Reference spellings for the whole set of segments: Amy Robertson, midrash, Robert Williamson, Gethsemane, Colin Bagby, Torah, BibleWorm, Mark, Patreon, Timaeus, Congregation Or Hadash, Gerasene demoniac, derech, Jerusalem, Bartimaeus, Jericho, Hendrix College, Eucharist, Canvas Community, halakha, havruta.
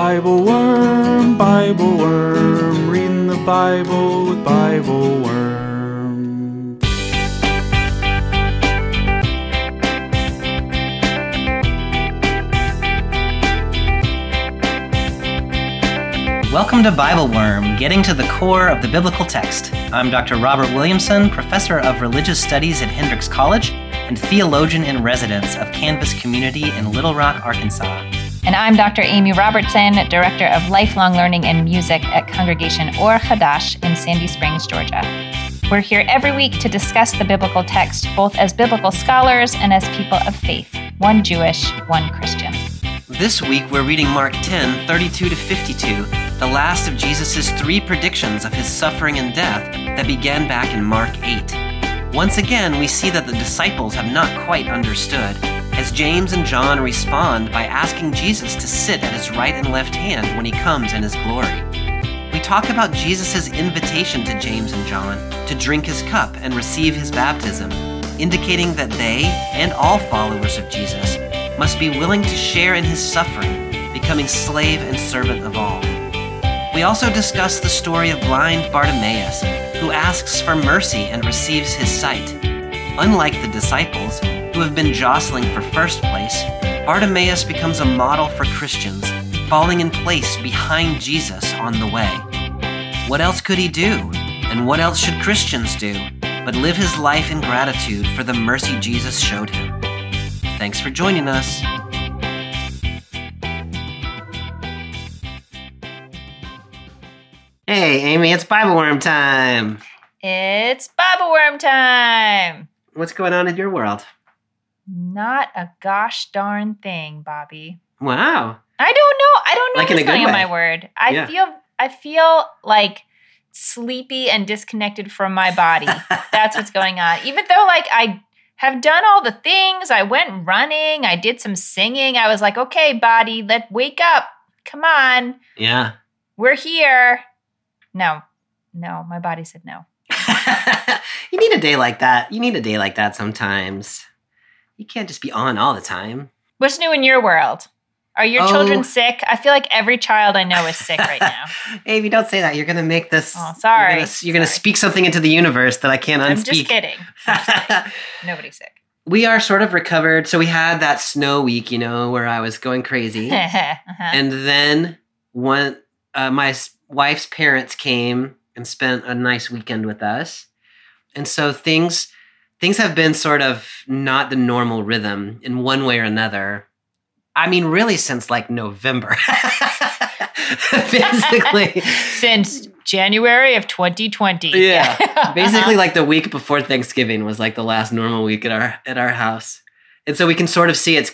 Bible worm, reading the Bible with Bible worm. Welcome to Bible Worm, getting to the core of the biblical text. I'm Dr. Robert Williamson, professor of religious studies at Hendrix College and theologian in residence of Canvas Community in Little Rock, Arkansas. And I'm Dr. Amy Robertson, Director of Lifelong Learning and Music at Congregation Or Hadash in Sandy Springs, Georgia. We're here every week to discuss the biblical text, both as biblical scholars and as people of faith, one Jewish, one Christian. This week, we're reading Mark 10, 32 to 52, the last of Jesus' three predictions of his suffering and death that began back in Mark 8. Once again, we see that the disciples have not quite understood, as James and John respond by asking Jesus to sit at his right and left hand when he comes in his glory. We talk about Jesus' invitation to James and John to drink his cup and receive his baptism, indicating that they, and all followers of Jesus, must be willing to share in his suffering, becoming slave and servant of all. We also discuss the story of blind Bartimaeus, who asks for mercy and receives his sight. Unlike the disciples, who have been jostling for first place, Bartimaeus becomes a model for Christians, falling in place behind Jesus on the way. What else could he do? And what else should Christians do but live his life in gratitude for the mercy Jesus showed him? Thanks for joining us. Hey, Amy, it's BibleWorm time. It's BibleWorm time. What's going on in your world? Not a gosh darn thing, Bobby. Wow. I don't know like what's going on in my word. I feel like sleepy and disconnected from my body. That's what's going on. Even though like I have done all the things, I went running, I did some singing. I was like, okay, body, wake up. Come on. Yeah. We're here. No, my body said no. You need a day like that. You need a day like that sometimes. You can't just be on all the time. What's new in your world? Are your children sick? I feel like every child I know is sick right now. Amy, don't say that. You're going to make this. Oh, sorry. You're going to speak something into the universe that I can't unspeak. I'm just kidding. Nobody's sick. We are sort of recovered. So we had that snow week, where I was going crazy. And then my wife's parents came and spent a nice weekend with us. And so Things have been sort of not the normal rhythm in one way or another. I mean, really since like November, basically. Since January of 2020. Yeah. Basically like the week before Thanksgiving was like the last normal week at our house. And so we can sort of see it's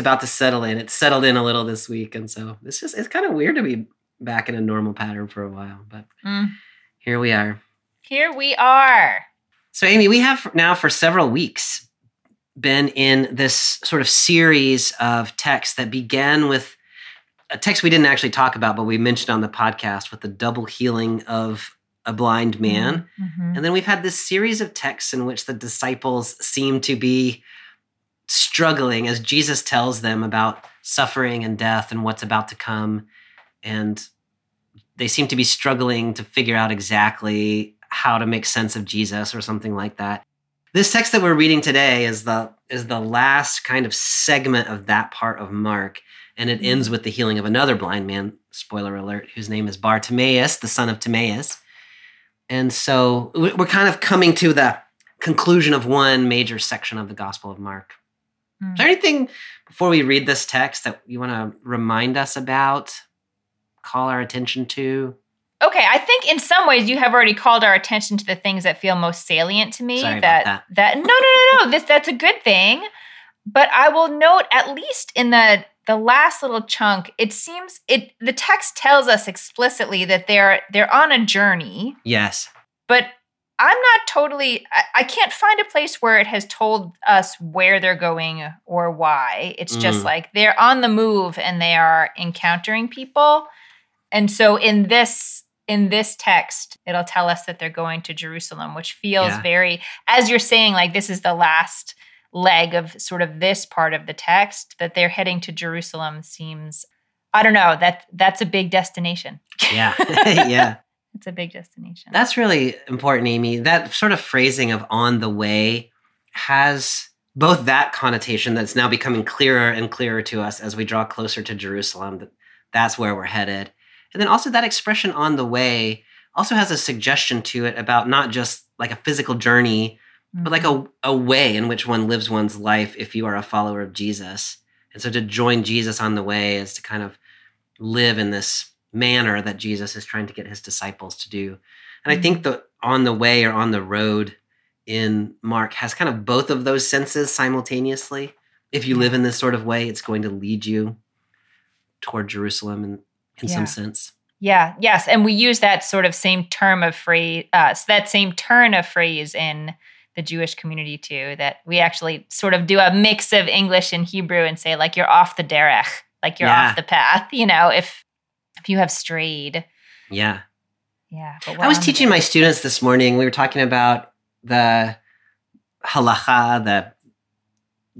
about to settle in. It's settled in a little this week. And so it's kind of weird to be back in a normal pattern for a while, but Here we are. Here we are. So, Amy, we have now for several weeks been in this sort of series of texts that began with a text we didn't actually talk about, but we mentioned on the podcast with the double healing of a blind man. Mm-hmm. And then we've had this series of texts in which the disciples seem to be struggling as Jesus tells them about suffering and death and what's about to come. And they seem to be struggling to figure out exactly how to make sense of Jesus or something like that. This text that we're reading today is the last kind of segment of that part of Mark, and it ends with the healing of another blind man, spoiler alert, whose name is Bartimaeus, the son of Timaeus. And so we're kind of coming to the conclusion of one major section of the Gospel of Mark. Mm. Is there anything before we read this text that you want to remind us about, call our attention to? Okay, I think in some ways you have already called our attention to the things that feel most salient to me. Sorry about that. No. That's a good thing. But I will note, at least in the last little chunk, the text tells us explicitly that they're on a journey. Yes. But I'm not totally, I can't find a place where it has told us where they're going or why. It's just like they're on the move and they are encountering people. And so in this text, it'll tell us that they're going to Jerusalem, which feels very, as you're saying, like this is the last leg of sort of this part of the text, that they're heading to Jerusalem seems I don't know. That's a big destination. Yeah. Yeah. It's a big destination. That's really important, Amy. That sort of phrasing of on the way has both that connotation that's now becoming clearer and clearer to us as we draw closer to Jerusalem, that that's where we're headed. And then also that expression on the way also has a suggestion to it about not just like a physical journey, but like a way in which one lives one's life if you are a follower of Jesus. And so to join Jesus on the way is to kind of live in this manner that Jesus is trying to get his disciples to do. And I think the on the way or on the road in Mark has kind of both of those senses simultaneously. If you live in this sort of way, it's going to lead you toward Jerusalem in some sense. Yeah. Yes. And we use that sort of same term of phrase, that same turn of phrase in the Jewish community too, that we actually sort of do a mix of English and Hebrew and say like, you're off the derech, like you're off the path, you know, if you have strayed. Yeah. Yeah. But I was teaching my students this morning, we were talking about the halakha, the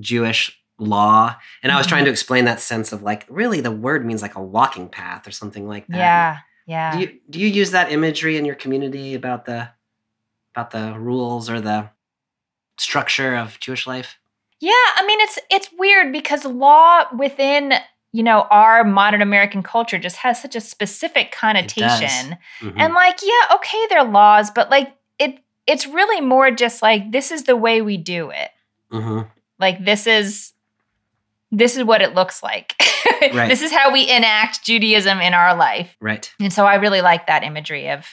Jewish law. And I was trying to explain that sense of like, really the word means like a walking path or something like that. Yeah. Yeah. Do you use that imagery in your community about the rules or the structure of Jewish life? Yeah. I mean, it's weird because law within, you know, our modern American culture just has such a specific connotation. Mm-hmm. And like, yeah, okay, they're laws, but like it's really more just like, this is the way we do it. Mm-hmm. Like this is what it looks like. Right. This is how we enact Judaism in our life. Right. And so I really like that imagery of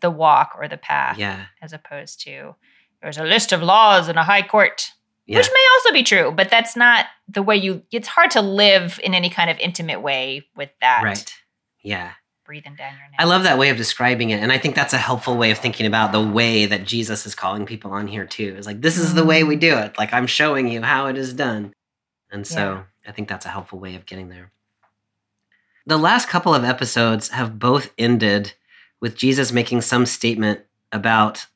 the walk or the path as opposed to there's a list of laws in a high court, which may also be true, but that's not the way it's hard to live in any kind of intimate way with that. Right. Yeah. Breathing down your neck. I love that way of describing it. And I think that's a helpful way of thinking about the way that Jesus is calling people on here too. It's like, this is the way we do it. Like I'm showing you how it is done. And so I think that's a helpful way of getting there. The last couple of episodes have both ended with Jesus making some statement about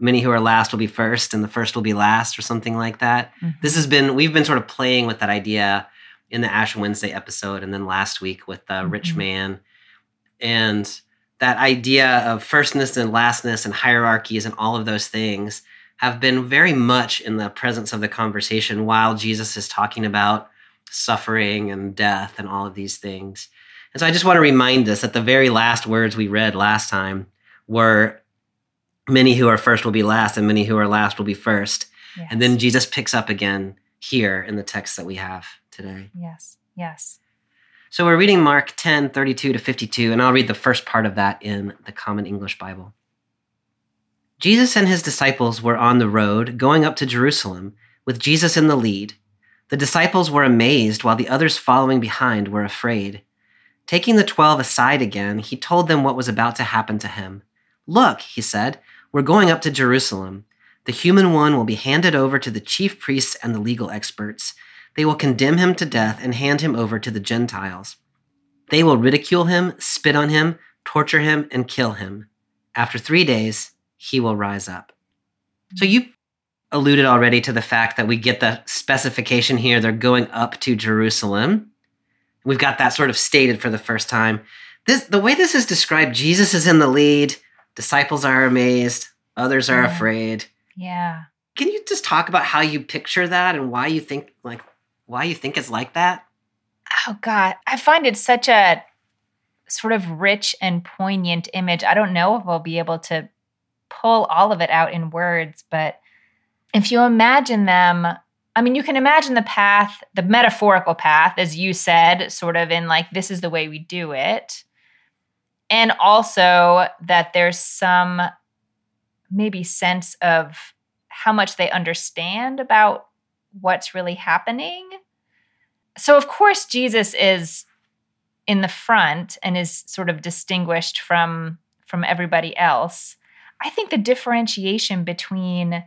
many who are last will be first and the first will be last or something like that. Mm-hmm. We've been sort of playing with that idea in the Ash Wednesday episode and then last week with the rich man. And that idea of firstness and lastness and hierarchies and all of those things have been very much in the presence of the conversation while Jesus is talking about suffering and death and all of these things. And so I just want to remind us that the very last words we read last time were, many who are first will be last and many who are last will be first. Yes. And then Jesus picks up again here in the text that we have today. Yes, yes. So we're reading Mark 10, 32 to 52, and I'll read the first part of that in the Common English Bible. Jesus and his disciples were on the road going up to Jerusalem with Jesus in the lead. The disciples were amazed while the others following behind were afraid. Taking the 12 aside again, he told them what was about to happen to him. Look, he said, we're going up to Jerusalem. The human one will be handed over to the chief priests and the legal experts. They will condemn him to death and hand him over to the Gentiles. They will ridicule him, spit on him, torture him, and kill him. After 3 days, he will rise up. So you alluded already to the fact that we get the specification here. They're going up to Jerusalem. We've got that sort of stated for the first time. The way this is described, Jesus is in the lead. Disciples are amazed. Others are afraid. Yeah. Can you just talk about how you picture that and why you think it's like that? Oh, God. I find it such a sort of rich and poignant image. I don't know if I'll be able to pull all of it out in words, but if you imagine them, I mean, you can imagine the path, the metaphorical path, as you said, sort of in like, this is the way we do it. And also that there's some maybe sense of how much they understand about what's really happening. So, of course, Jesus is in the front and is sort of distinguished from everybody else. I think the differentiation between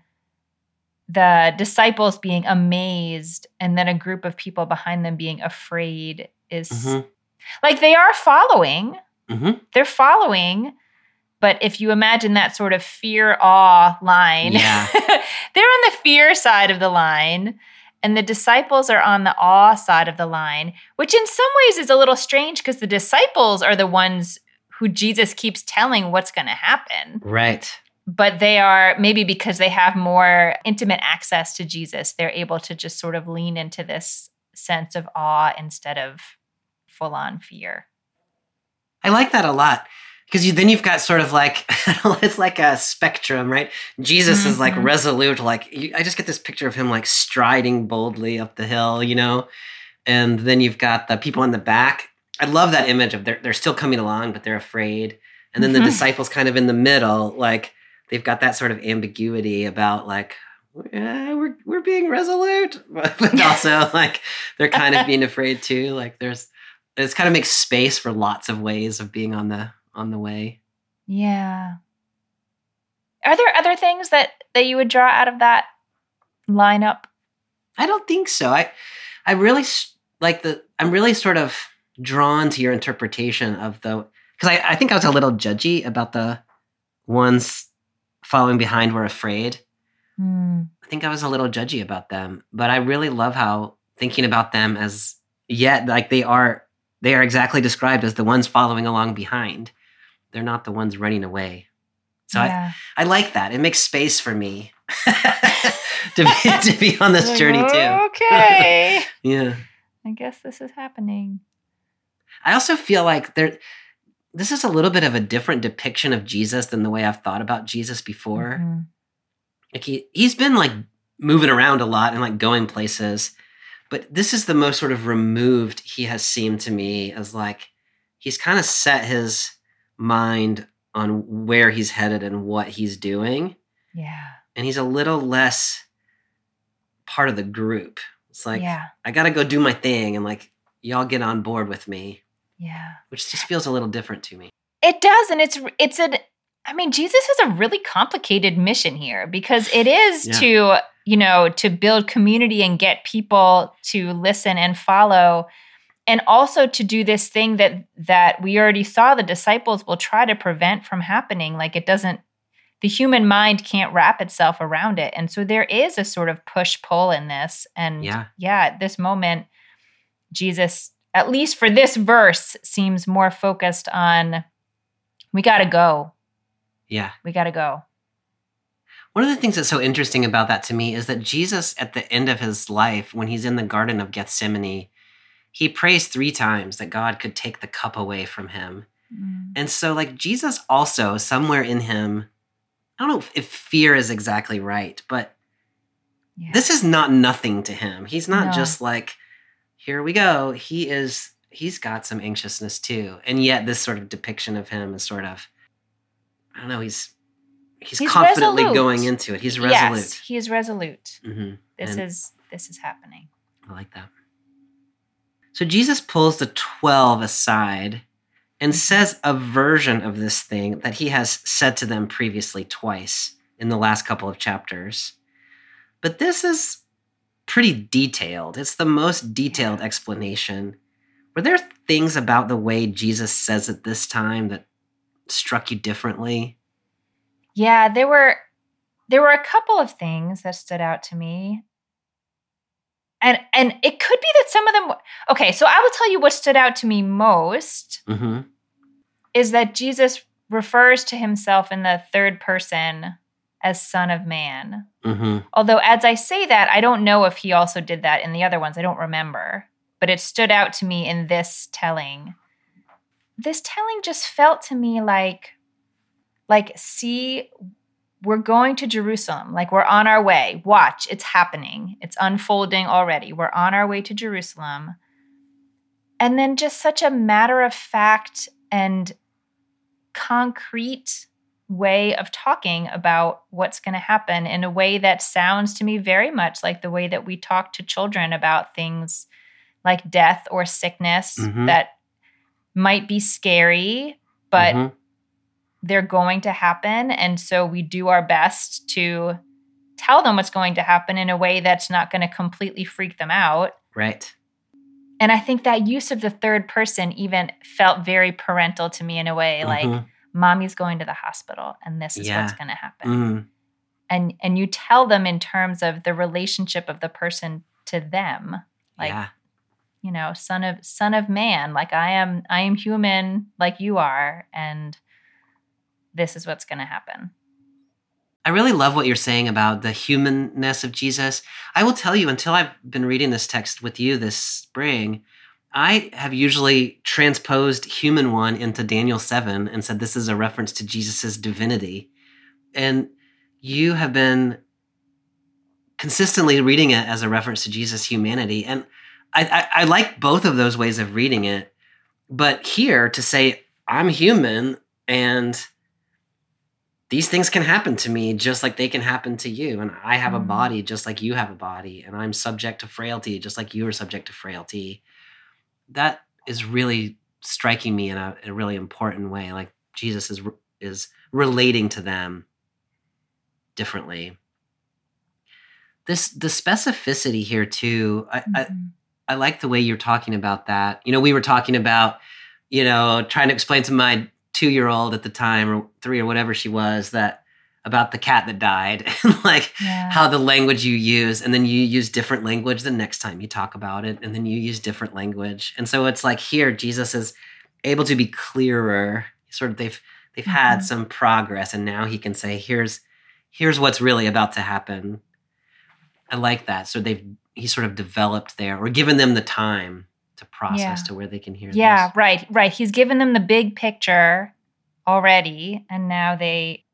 the disciples being amazed and then a group of people behind them being afraid is like they are following. Mm-hmm. They're following. But if you imagine that sort of fear-awe line, they're on the fear side of the line. and the disciples are on the awe side of the line, which in some ways is a little strange because the disciples are the ones who Jesus keeps telling what's going to happen. Right. But they are, maybe because they have more intimate access to Jesus, they're able to just sort of lean into this sense of awe instead of full-on fear. I like that a lot. Because then you've got sort of like, it's like a spectrum, right? Jesus is like resolute, I just get this picture of him like striding boldly up the hill, you know? And then you've got the people in the back. I love that image of they're still coming along, but they're afraid. And then the disciples kind of in the middle, like they've got that sort of ambiguity about like, we're being resolute, but also like they're kind of being afraid too. Like this kind of makes space for lots of ways of being on the way. Yeah. Are there other things that you would draw out of that lineup? I don't think so. I really like I'm really sort of drawn to your interpretation of because I think I was a little judgy about the ones following behind were afraid. I think I was a little judgy about them, but I really love how thinking about them as like they are exactly described as the ones following along behind. They're not the ones running away. So yeah. I like that. It makes space for me to be on this journey too. Okay. Yeah. I guess this is happening. I also feel like this is a little bit of a different depiction of Jesus than the way I've thought about Jesus before. Mm-hmm. Like he's been like moving around a lot and like going places, but this is the most sort of removed he has seemed to me, as like he's kind of set his mind on where he's headed and what he's doing. Yeah. And he's a little less part of the group. It's like, I got to go do my thing and like, y'all get on board with me. Yeah. Which just feels a little different to me. It does. And Jesus has a really complicated mission here, because it is to build community and get people to listen and follow. And also to do this thing that we already saw the disciples will try to prevent from happening. Like the human mind can't wrap itself around it. And so there is a sort of push-pull in this. And at this moment, Jesus, at least for this verse, seems more focused on, we got to go. Yeah. We got to go. One of the things that's so interesting about that to me is that Jesus, at the end of his life, when he's in the Garden of Gethsemane, he prays 3 times that God could take the cup away from him. And so like Jesus also, somewhere in him, I don't know if fear is exactly right, but this is not nothing to him. He's not just like, here we go. He's got some anxiousness too. And yet this sort of depiction of him is sort of, I don't know, he's confidently resolute. Going into it. He's resolute. Yes, he is resolute. Mm-hmm. This is happening. I like that. So Jesus pulls the 12 aside and says a version of this thing that he has said to them previously twice in the last couple of chapters. But this is pretty detailed. It's the most detailed explanation. Were there things about the way Jesus says it this time that struck you differently? Yeah, there were a couple of things that stood out to me. And it could be that some of them... Okay, so I will tell you what stood out to me most is that Jesus refers to himself in the third person as Son of Man. Mm-hmm. Although as I say that, I don't know if he also did that in the other ones. I don't remember. But it stood out to me in this telling. This telling just felt to me like, see... we're going to Jerusalem. Like, we're on our way. Watch, it's happening. It's unfolding already. We're on our way to Jerusalem. And then just such a matter-of-fact and concrete way of talking about what's going to happen in a way that sounds to me very much like the way that we talk to children about things like death or sickness that might be scary, but... Mm-hmm. They're going to happen, and so we do our best to tell them what's going to happen in a way that's not going to completely freak them out. Right. And I think that use of the third person even felt very parental to me in a way, like, mommy's going to the hospital, and this is what's going to happen. And you tell them in terms of the relationship of the person to them. Like, you know, son of man, like I am human like you are, and this is what's going to happen. I really love what you're saying about the humanness of Jesus. I will tell you, until I've been reading this text with you this spring, I have usually transposed human one into Daniel 7 and said this is a reference to Jesus's divinity. And you have been consistently reading it as a reference to Jesus' humanity. And I like both of those ways of reading it. But here to say, I'm human and these things can happen to me just like they can happen to you. And I have a body just like you have a body. And I'm subject to frailty just like you are subject to frailty. That is really striking me in a really important way. Like Jesus is relating to them differently. The specificity here too, I like the way you're talking about that. You know, we were talking about, you know, trying to explain to my 2-year-old at the time, or 3 or whatever she was, that about the cat that died, and like how the language you use, and then you use different language the next time you talk about it, and then you use different language. And so it's like here, Jesus is able to be clearer. Sort of they've had some progress, and now he can say, here's what's really about to happen. I like that. So he sort of developed there, or given them the time to process to where they can hear this. Yeah, right. He's given them the big picture already, and now they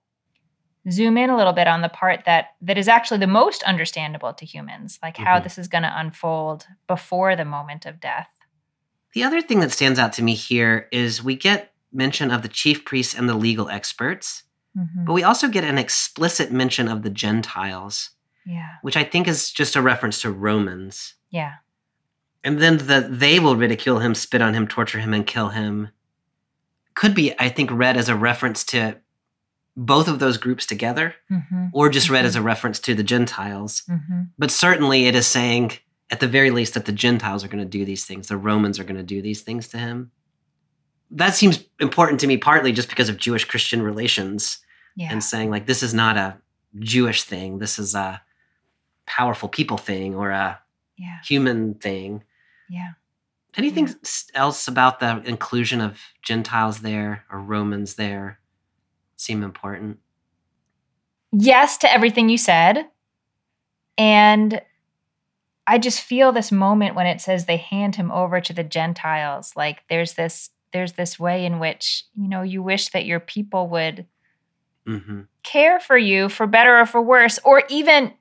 zoom in a little bit on the part that is actually the most understandable to humans, like how this is going to unfold before the moment of death. The other thing that stands out to me here is we get mention of the chief priests and the legal experts, but we also get an explicit mention of the Gentiles, which I think is just a reference to Romans. Yeah. And then they will ridicule him, spit on him, torture him, and kill him could be, I think, read as a reference to both of those groups together, or just read as a reference to the Gentiles. But certainly it is saying, at the very least, that the Gentiles are going to do these things. The Romans are going to do these things to him. That seems important to me, partly just because of Jewish-Christian relations and saying, like, this is not a Jewish thing. This is a powerful people thing, or a human thing. Yeah. Anything else about the inclusion of Gentiles there or Romans there seem important? Yes to everything you said. And I just feel this moment when it says they hand him over to the Gentiles. Like there's this way in which, you know, you wish that your people would care for you for better or for worse, or even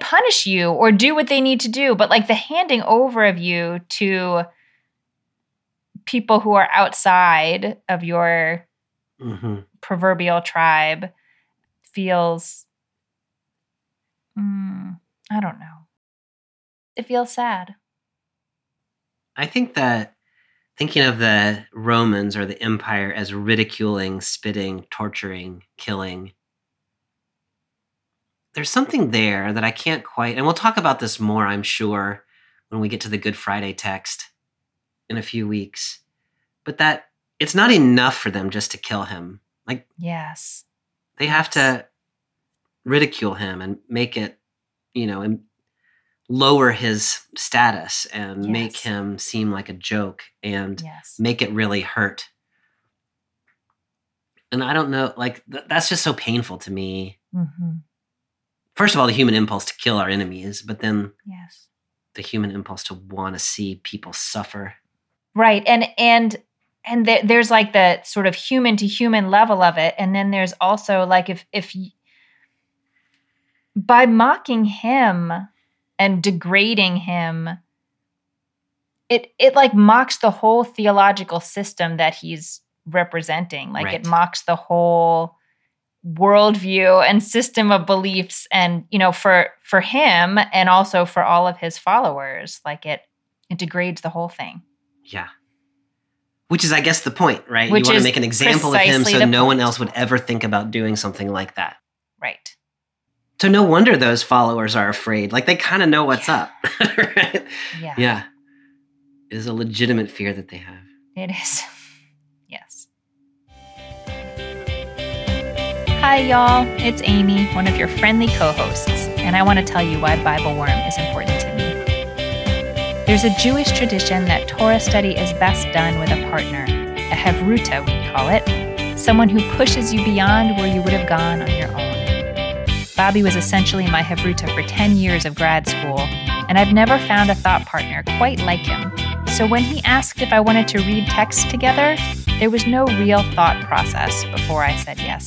punish you or do what they need to do. But like the handing over of you to people who are outside of your proverbial tribe feels, I don't know. It feels sad. I think that thinking of the Romans or the empire as ridiculing, spitting, torturing, killing, there's something there that I can't quite, and we'll talk about this more, I'm sure, when we get to the Good Friday text in a few weeks, but that it's not enough for them just to kill him. Like, yes, they have to ridicule him and make it, you know, and lower his status and make him seem like a joke and make it really hurt. And I don't know, like, that's just so painful to me. First of all, the human impulse to kill our enemies, but then the human impulse to want to see people suffer. Right. And there's like the sort of human to human level of it. And then there's also like if by mocking him and degrading him, it like mocks the whole theological system that he's representing. Like it mocks the whole worldview and system of beliefs, and, you know, for him and also for all of his followers, like it degrades the whole thing. Yeah. Which is, I guess, the point, right? Which you want to make an example of him so no one else would ever think about doing something like that. Right. So no wonder those followers are afraid. Like they kind of know what's up, right? Yeah. Yeah. It is a legitimate fear that they have. It is. Yes. Hi, y'all. It's Amy, one of your friendly co-hosts, and I want to tell you why BibleWorm is important to me. There's a Jewish tradition that Torah study is best done with a partner, a havruta we call it, someone who pushes you beyond where you would have gone on your own. Bobby was essentially my havruta for 10 years of grad school, and I've never found a thought partner quite like him. So when he asked if I wanted to read texts together, there was no real thought process before I said yes.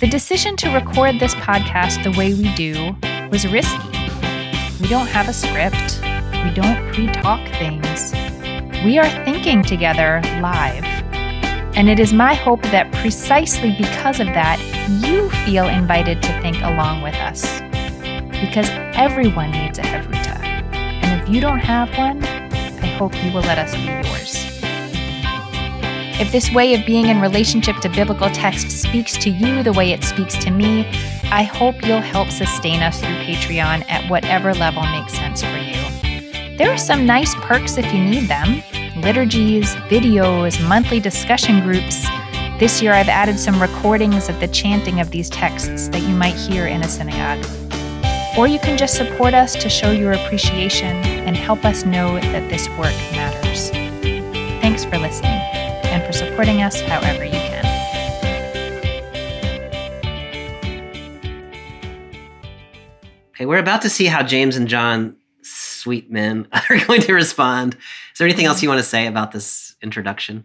The decision to record this podcast the way we do was risky. We don't have a script. We don't pre-talk things. We are thinking together live. And it is my hope that precisely because of that, you feel invited to think along with us. Because everyone needs a havruta. And if you don't have one, I hope you will let us be yours. If this way of being in relationship to biblical text speaks to you the way it speaks to me, I hope you'll help sustain us through Patreon at whatever level makes sense for you. There are some nice perks if you need them. Liturgies, videos, monthly discussion groups. This year I've added some recordings of the chanting of these texts that you might hear in a synagogue. Or you can just support us to show your appreciation and help us know that this work matters. Thanks for listening. And for supporting us however you can. Okay, we're about to see how James and John, sweet men, are going to respond. Is there anything else you want to say about this introduction?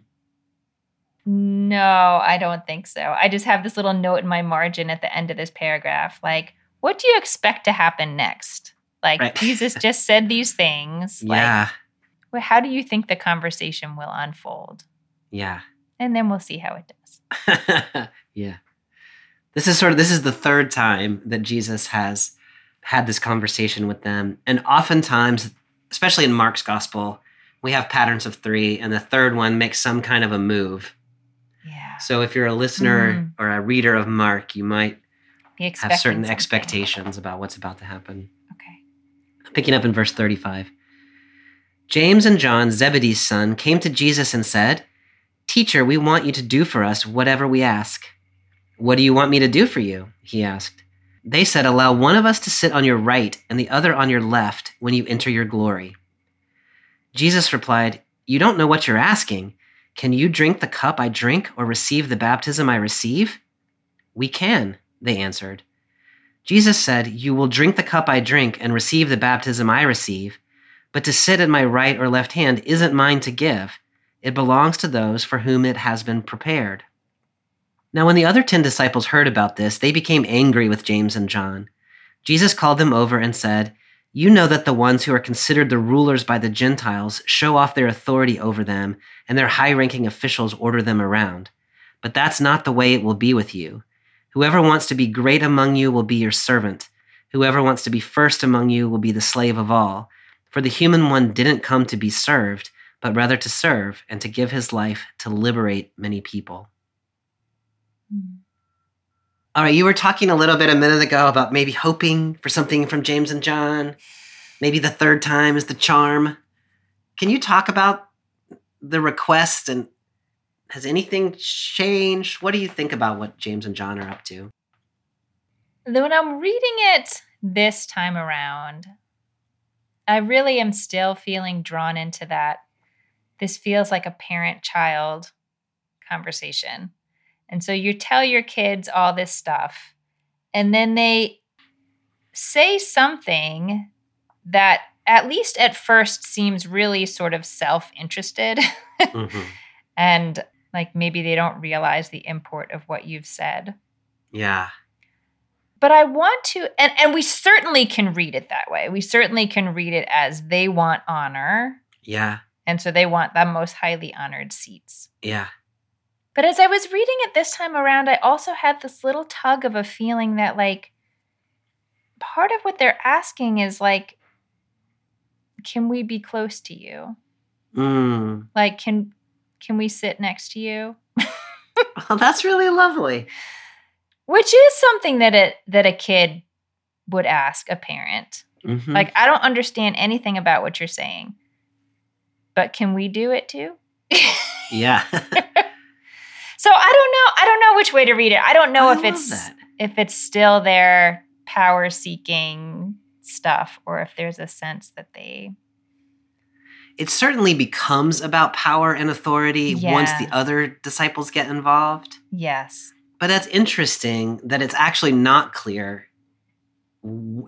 No, I don't think so. I just have this little note in my margin at the end of this paragraph, like, what do you expect to happen next? Like, right. Jesus just said these things. Yeah. Like, how do you think the conversation will unfold? Yeah. And then we'll see how it does. Yeah. This is the third time that Jesus has had this conversation with them. And oftentimes, especially in Mark's gospel, we have patterns of three, and the third one makes some kind of a move. Yeah. So if you're a listener or a reader of Mark, you might have certain expectations about what's about to happen. Okay. Picking up in verse 35. James and John, Zebedee's son, came to Jesus and said, "Teacher, we want you to do for us whatever we ask." "What do you want me to do for you?" he asked. They said, "Allow one of us to sit on your right and the other on your left when you enter your glory." Jesus replied, "You don't know what you're asking. Can you drink the cup I drink or receive the baptism I receive?" "We can," they answered. Jesus said, "You will drink the cup I drink and receive the baptism I receive, but to sit at my right or left hand isn't mine to give. It belongs to those for whom it has been prepared." Now when the other 10 disciples heard about this, they became angry with James and John. Jesus called them over and said, "You know that the ones who are considered the rulers by the Gentiles show off their authority over them, and their high-ranking officials order them around. But that's not the way it will be with you. Whoever wants to be great among you will be your servant. Whoever wants to be first among you will be the slave of all. For the human one didn't come to be served, but rather to serve and to give his life to liberate many people." All right, you were talking a little bit a minute ago about maybe hoping for something from James and John. Maybe the third time is the charm. Can you talk about the request, and has anything changed? What do you think about what James and John are up to? When I'm reading it this time around, I really am still feeling drawn into that. This feels like a parent-child conversation. And so you tell your kids all this stuff, and then they say something that at least at first seems really sort of self-interested. Mm-hmm. And like maybe they don't realize the import of what you've said. Yeah. But I want to, and we certainly can read it that way. We certainly can read it as they want honor. Yeah. And so they want the most highly honored seats. Yeah. But as I was reading it this time around, I also had this little tug of a feeling that, like, part of what they're asking is, like, can we be close to you? Mm. Like, can we sit next to you? Well, that's really lovely. Which is something that a kid would ask a parent. Mm-hmm. Like, I don't understand anything about what you're saying. But can we do it too? Yeah. So I don't know which way to read it. I don't know if it's still their power-seeking stuff, or if there's a sense that they... It certainly becomes about power and authority once the other disciples get involved. Yes. But that's interesting that it's actually not clear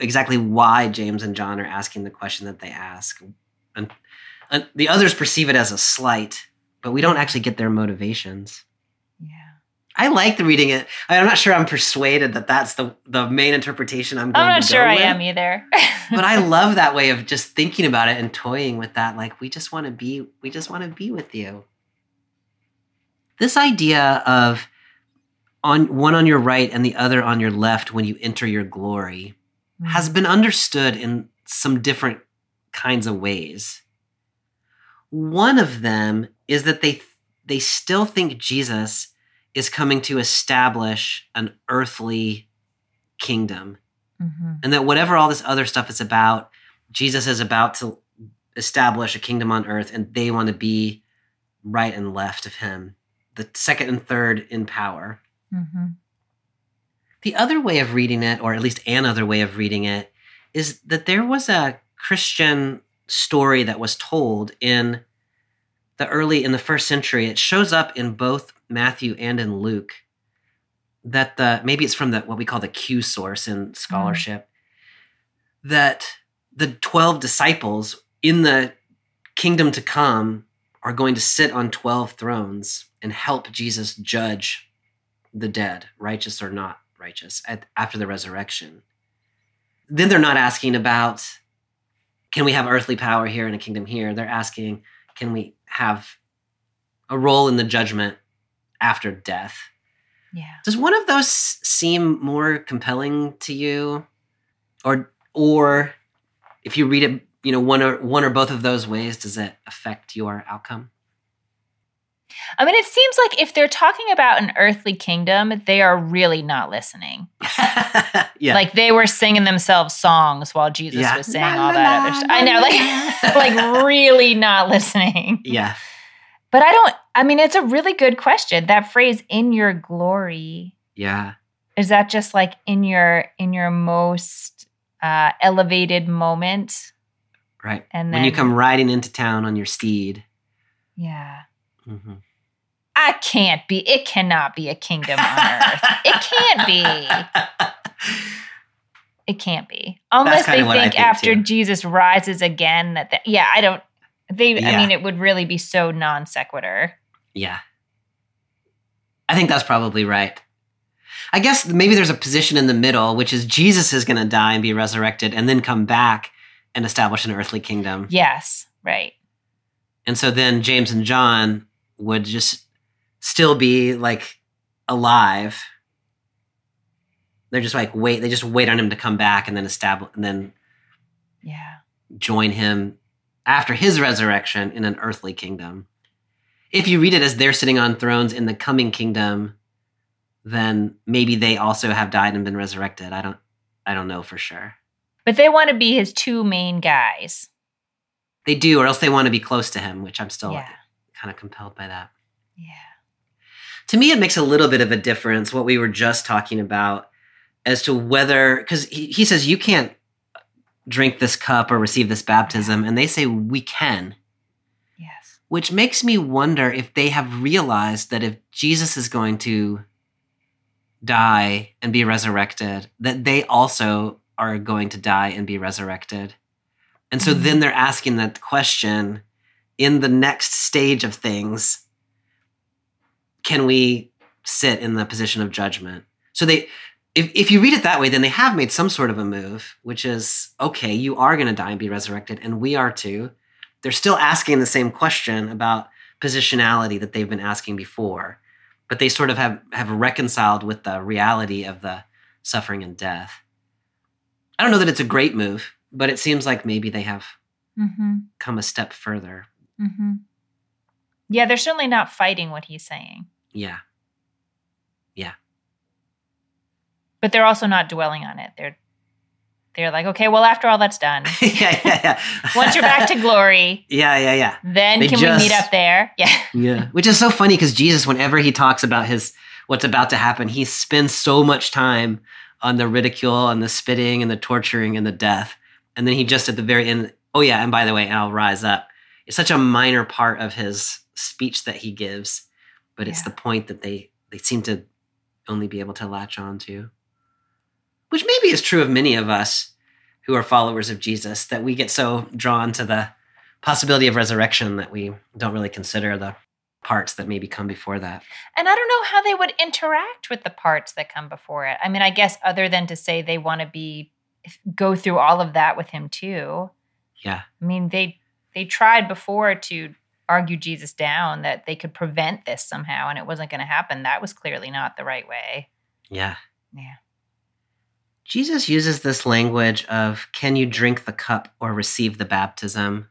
exactly why James and John are asking the question that they ask. And the others perceive it as a slight, but we don't actually get their motivations. Yeah. I like the reading it. I'm not sure I'm persuaded that that's the main interpretation I'm going to go with. I'm not sure I am either. But I love that way of just thinking about it and toying with that. Like, we just want to be with you. This idea of one on your right and the other on your left when you enter your glory has been understood in some different kinds of ways. One of them is that they still think Jesus is coming to establish an earthly kingdom. Mm-hmm. And that whatever all this other stuff is about, Jesus is about to establish a kingdom on earth, and they want to be right and left of him, the second and third in power. Mm-hmm. The other way of reading it, or at least another way of reading it, is that there was a Christian story that was told in the first century. It shows up in both Matthew and in Luke, that maybe it's from what we call the Q source in scholarship, that the 12 disciples in the kingdom to come are going to sit on 12 thrones and help Jesus judge the dead, righteous or not righteous, after the resurrection. Then they're not asking about, can we have earthly power here and a kingdom here? They're asking, can we have a role in the judgment after death? Yeah. Does one of those seem more compelling to you? Or if you read it, one or both of those ways, does it affect your outcome? I mean, it seems like if they're talking about an earthly kingdom, they are really not listening. Yeah. Like they were singing themselves songs while Jesus was saying all that other stuff. I know, like really not listening. Yeah. But it's a really good question. That phrase, in your glory. Yeah. Is that just like in your most elevated moment? Right. And then, when you come riding into town on your steed. Yeah. Mm-hmm. It cannot be a kingdom on earth. It can't be. Unless they think after too. Jesus rises again I mean, it would really be so non sequitur. Yeah. I think that's probably right. I guess maybe there's a position in the middle, which is Jesus is going to die and be resurrected and then come back and establish an earthly kingdom. Yes, right. And so then James and John would just still be like alive. They're just like, wait, they just wait on him to come back and then establish and then join him after his resurrection in an earthly kingdom. If you read it as they're sitting on thrones in the coming kingdom, then maybe they also have died and been resurrected. I don't know for sure. But they want to be his two main guys. They do, or else they want to be close to him, which I'm still kind of compelled by that. Yeah. To me, it makes a little bit of a difference what we were just talking about as to whether, because he says, you can't drink this cup or receive this baptism, and they say, we can. Yes. Which makes me wonder if they have realized that if Jesus is going to die and be resurrected, that they also are going to die and be resurrected. And so then they're asking that question in the next stage of things, can we sit in the position of judgment? So if you read it that way, then they have made some sort of a move, which is, okay, you are going to die and be resurrected, and we are too. They're still asking the same question about positionality that they've been asking before, but they sort of have reconciled with the reality of the suffering and death. I don't know that it's a great move, but it seems like maybe they have come a step further. Mm-hmm. Yeah, they're certainly not fighting what he's saying. Yeah. Yeah. But they're also not dwelling on it. They're like, okay, well, after all that's done. Yeah. Once you're back to glory. Yeah. Then we meet up there? Yeah. Yeah. Which is so funny because Jesus, whenever he talks about what's about to happen, he spends so much time on the ridicule and the spitting and the torturing and the death. And then he just at the very end, oh yeah, and by the way, I'll rise up. It's such a minor part of his speech that he gives, but it's the point that they seem to only be able to latch on to. Which maybe is true of many of us who are followers of Jesus, that we get so drawn to the possibility of resurrection that we don't really consider the parts that maybe come before that. And I don't know how they would interact with the parts that come before it. I mean, I guess other than to say they want to go through all of that with him too. Yeah. I mean, they tried before to argue Jesus down that they could prevent this somehow, and it wasn't going to happen. That was clearly not the right way. Yeah. Yeah. Jesus uses this language of, can you drink the cup or receive the baptism?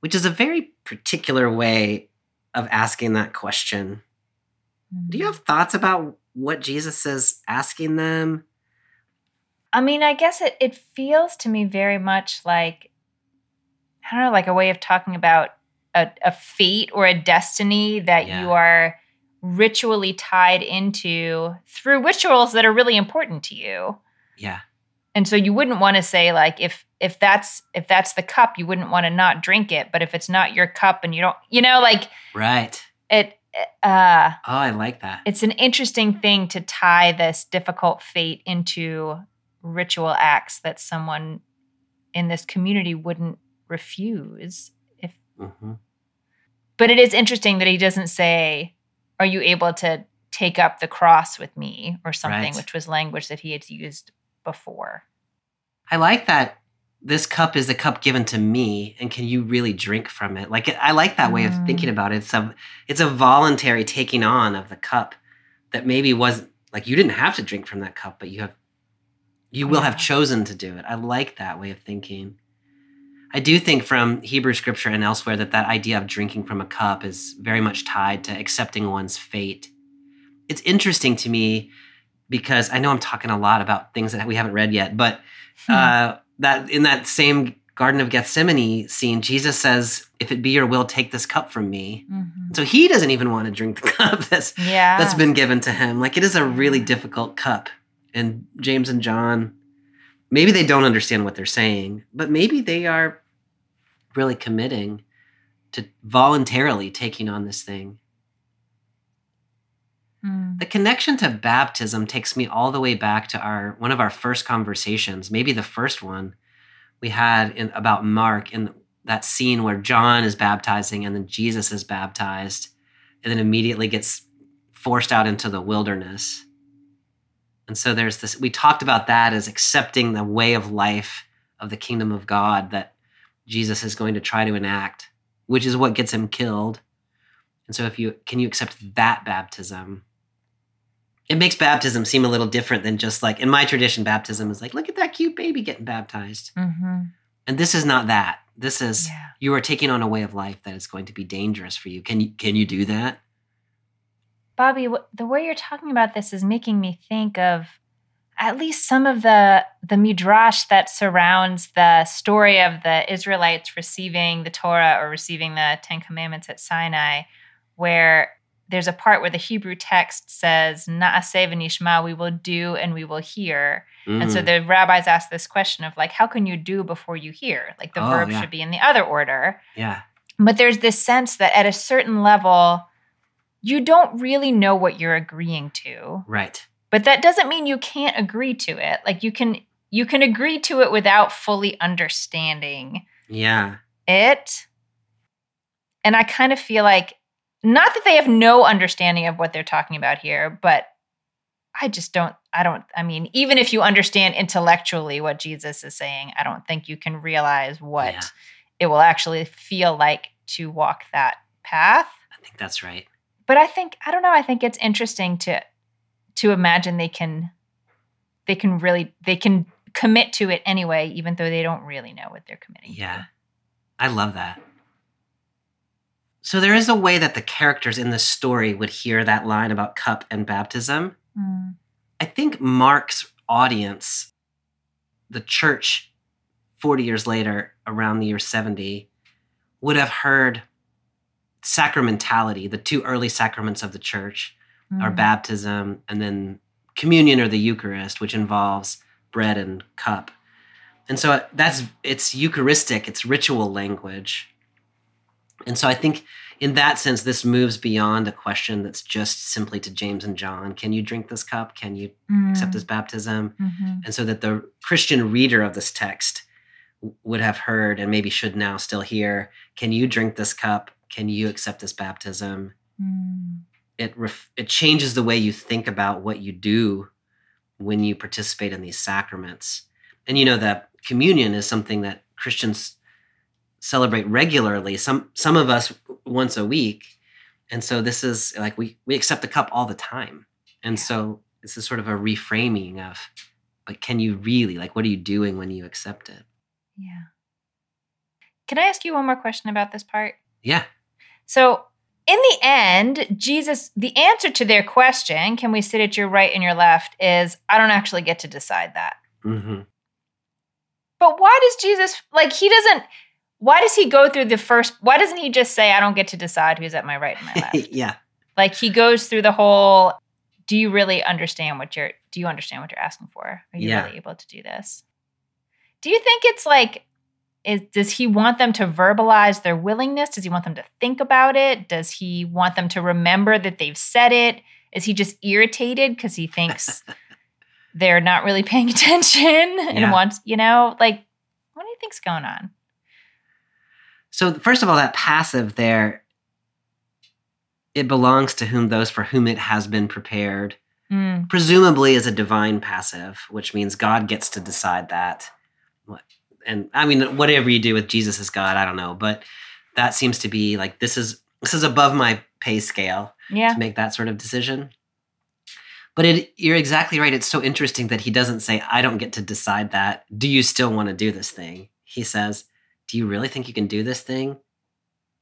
Which is a very particular way of asking that question. Mm-hmm. Do you have thoughts about what Jesus is asking them? I mean, I guess it feels to me very much like, I don't know, like a way of talking about a fate or a destiny that you are ritually tied into through rituals that are really important to you. Yeah. And so you wouldn't want to say, like, if that's the cup, you wouldn't want to not drink it. But if it's not your cup and you don't, like. Right. It. Oh, I like that. It's an interesting thing to tie this difficult fate into ritual acts that someone in this community wouldn't refuse. But it is interesting that he doesn't say, are you able to take up the cross with me or something, right, which was language that he had used before. I like that this cup is a cup given to me, and can you really drink from it? Like, I like that way of thinking about it. It's a voluntary taking on of the cup that maybe wasn't, like, you didn't have to drink from that cup, but you will have chosen to do it. I like that way of thinking. I do think from Hebrew scripture and elsewhere that idea of drinking from a cup is very much tied to accepting one's fate. It's interesting to me because I know I'm talking a lot about things that we haven't read yet, but that in that same Garden of Gethsemane scene, Jesus says, if it be your will, take this cup from me. Mm-hmm. So he doesn't even want to drink the cup that's been given to him. Like, it is a really difficult cup. And James and John, maybe they don't understand what they're saying, but maybe they are really committing to voluntarily taking on this thing. The connection to baptism takes me all the way back to one of our first conversations, maybe the first one we had about Mark, in that scene where John is baptizing and then Jesus is baptized and then immediately gets forced out into the wilderness. And so there's this, we talked about that as accepting the way of life of the kingdom of God that Jesus is going to try to enact, which is what gets him killed. And so can you accept that baptism? It makes baptism seem a little different than just, like, in my tradition, baptism is like, look at that cute baby getting baptized. Mm-hmm. And this is not that. This is, you are taking on a way of life that is going to be dangerous for you. Can you do that? Bobby, the way you're talking about this is making me think of at least some of the midrash that surrounds the story of the Israelites receiving the Torah or receiving the Ten Commandments at Sinai, where there's a part where the Hebrew text says, Na'aseh v'nishma, we will do and we will hear. Mm. And so the rabbis ask this question of, like, how can you do before you hear? Like, the verb should be in the other order. Yeah. But there's this sense that at a certain level, you don't really know what you're agreeing to. Right. But that doesn't mean you can't agree to it. Like, you can agree to it without fully understanding it. And I kind of feel like, not that they have no understanding of what they're talking about here, but I mean, even if you understand intellectually what Jesus is saying, I don't think you can realize what it will actually feel like to walk that path. I think that's right. But I think it's interesting to imagine they can commit to it anyway, even though they don't really know what they're committing to. Yeah. I love that. So there is a way that the characters in the story would hear that line about cup and baptism. Mm. I think Mark's audience, the church 40 years later, around the year 70, would have heard sacramentality, the two early sacraments of the church, are baptism and then communion or the Eucharist, which involves bread and cup. And so it's Eucharistic, it's ritual language. And so I think in that sense, this moves beyond a question that's just simply to James and John. Can you drink this cup? Can you accept this baptism? Mm-hmm. And so that the Christian reader of this text would have heard and maybe should now still hear, can you drink this cup? Can you accept this baptism? Mm. It changes the way you think about what you do when you participate in these sacraments. And you know that communion is something that Christians celebrate regularly, some of us once a week. And so this is like, we accept the cup all the time. And so this is sort of a reframing of, like, can you really, like, what are you doing when you accept it? Yeah. Can I ask you one more question about this part? Yeah. So in the end, Jesus, the answer to their question, can we sit at your right and your left, is, I don't actually get to decide that. Mm-hmm. But why does Jesus, like, why doesn't he just say, I don't get to decide who's at my right and my left? Yeah. Like, he goes through the whole, do you understand what you're asking for? Are you really able to do this? Do you think it's like, does he want them to verbalize their willingness? Does he want them to think about it? Does he want them to remember that they've said it? Is he just irritated because he thinks they're not really paying attention and wants, like, what do you think's going on? So first of all, that passive there, it belongs to those for whom it has been prepared, presumably is a divine passive, which means God gets to decide that. And I mean, whatever you do with Jesus as God, I don't know, but that seems to be like, this is above my pay scale to make that sort of decision. But you're exactly right. It's so interesting that he doesn't say, I don't get to decide that. Do you still want to do this thing? He says, do you really think you can do this thing?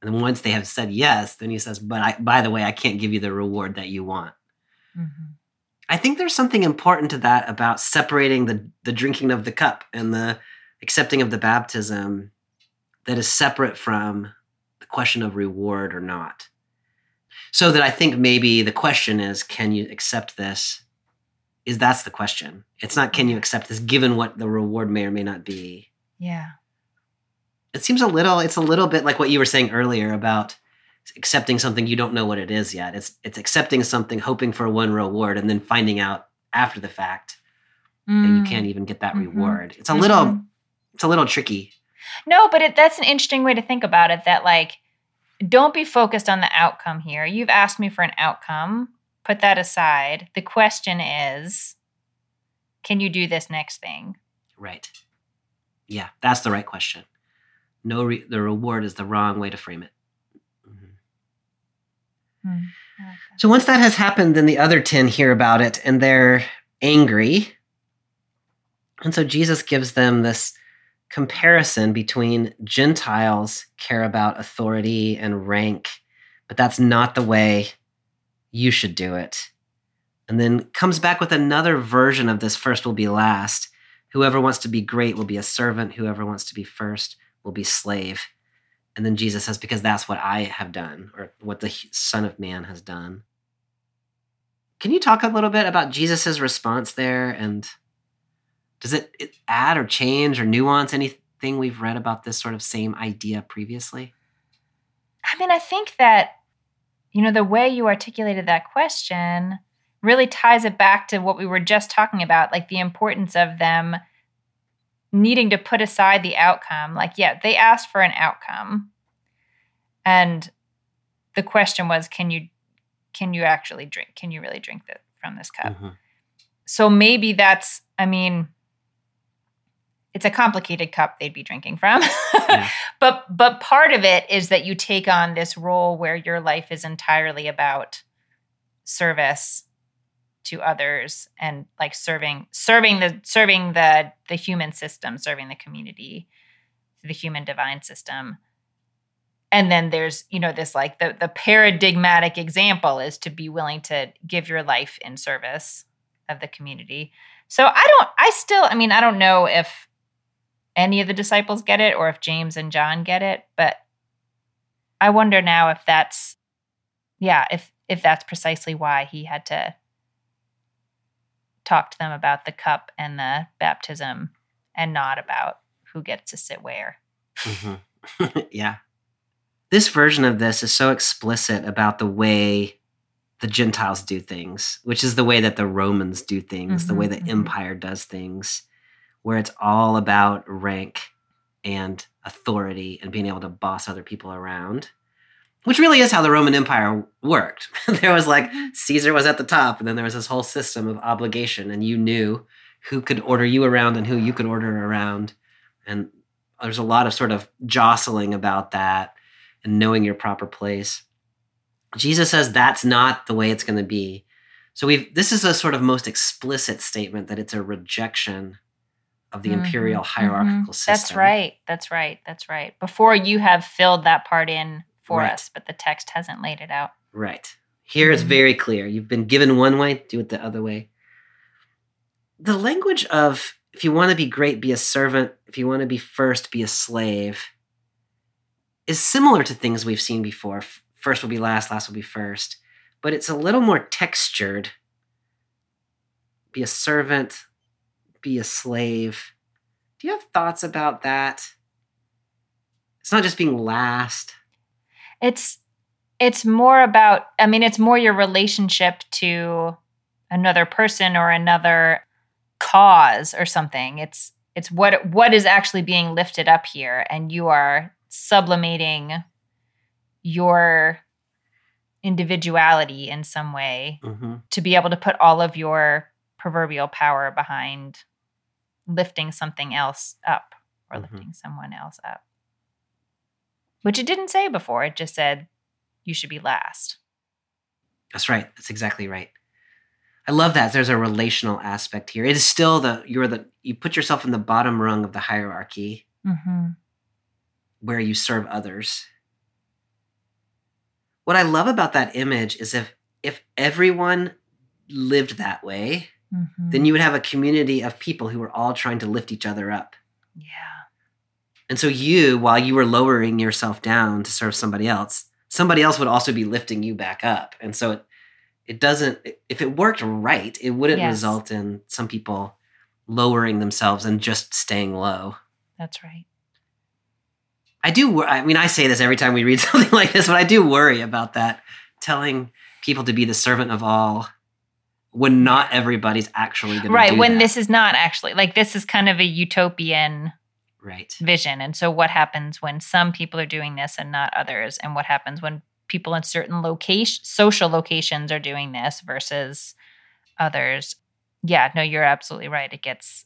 And then once they have said yes, then he says, but by the way, I can't give you the reward that you want. Mm-hmm. I think there's something important to that about separating the drinking of the cup and the accepting of the baptism that is separate from the question of reward or not. So that I think maybe the question is, can you accept this? That's the question. It's not, can you accept this given what the reward may or may not be? Yeah. It seems it's a little bit like what you were saying earlier about accepting something you don't know what it is yet. It's accepting something, hoping for one reward, and then finding out after the fact that you can't even get that reward. It's a little, it's a little tricky. No, but that's an interesting way to think about it, that like, don't be focused on the outcome here. You've asked me for an outcome. Put that aside. The question is, can you do this next thing? Right. Yeah, that's the right question. The reward is the wrong way to frame it. Mm-hmm. I like that. So once that has happened, then the other 10 hear about it and they're angry. And so Jesus gives them this comparison between Gentiles care about authority and rank, but that's not the way you should do it. And then comes back with another version of this first will be last. Whoever wants to be great will be a servant. Whoever wants to be first will be slave. And then Jesus says, because that's what I have done, or what the Son of Man has done. Can you talk a little bit about Jesus's response there, and does it add or change or nuance anything we've read about this sort of same idea previously? I mean, I think that, the way you articulated that question really ties it back to what we were just talking about, like the importance of them needing to put aside the outcome. Like, they asked for an outcome. And the question was, can you actually drink? Can you really drink from this cup? Mm-hmm. So maybe that's, it's a complicated cup they'd be drinking from. Yeah. But part of it is that you take on this role where your life is entirely about service to others and like serving the human system, serving the community, the human divine system. And then there's, this like the paradigmatic example is to be willing to give your life in service of the community. So I don't know if any of the disciples get it or if James and John get it, but I wonder now if that's, if that's precisely why he had to talk to them about the cup and the baptism and not about who gets to sit where. Mm-hmm. Yeah. This version of this is so explicit about the way the Gentiles do things, which is the way that the Romans do things, the way the empire does things, where it's all about rank and authority and being able to boss other people around, which really is how the Roman Empire worked. There was like Caesar was at the top, and then there was this whole system of obligation, and you knew who could order you around and who you could order around. And there's a lot of sort of jostling about that and knowing your proper place. Jesus says that's not the way it's going to be. So this is a sort of most explicit statement that it's a rejection of the imperial hierarchical system. That's right. Before you have filled that part in for us, but the text hasn't laid it out. Right. Here it's very clear. You've been given one way, do it the other way. The language of, if you want to be great, be a servant. If you want to be first, be a slave, is similar to things we've seen before. First will be last, last will be first. But it's a little more textured. Be a servant, be a slave. Do you have thoughts about that? It's not just being last. It's more about, I mean, it's more your relationship to another person or another cause or something. It's what is actually being lifted up here, and you are sublimating your individuality in some way to be able to put all of your proverbial power behind lifting something else up or lifting someone else up, which it didn't say before. It just said you should be last. That's right. That's exactly right. I love that. There's a relational aspect here. It is still you put yourself in the bottom rung of the hierarchy where you serve others. What I love about that image is if everyone lived that way, then you would have a community of people who were all trying to lift each other up. Yeah. And so while you were lowering yourself down to serve somebody else would also be lifting you back up. And so if it worked right, it wouldn't result in some people lowering themselves and just staying low. That's right. I say this every time we read something like this, but I do worry about that. Telling people to be the servant of all when not everybody's actually going to do that. Right, when this is not actually. Like, this is kind of a utopian vision. And so what happens when some people are doing this and not others? And what happens when people in certain social locations are doing this versus others? Yeah, no, you're absolutely right. It gets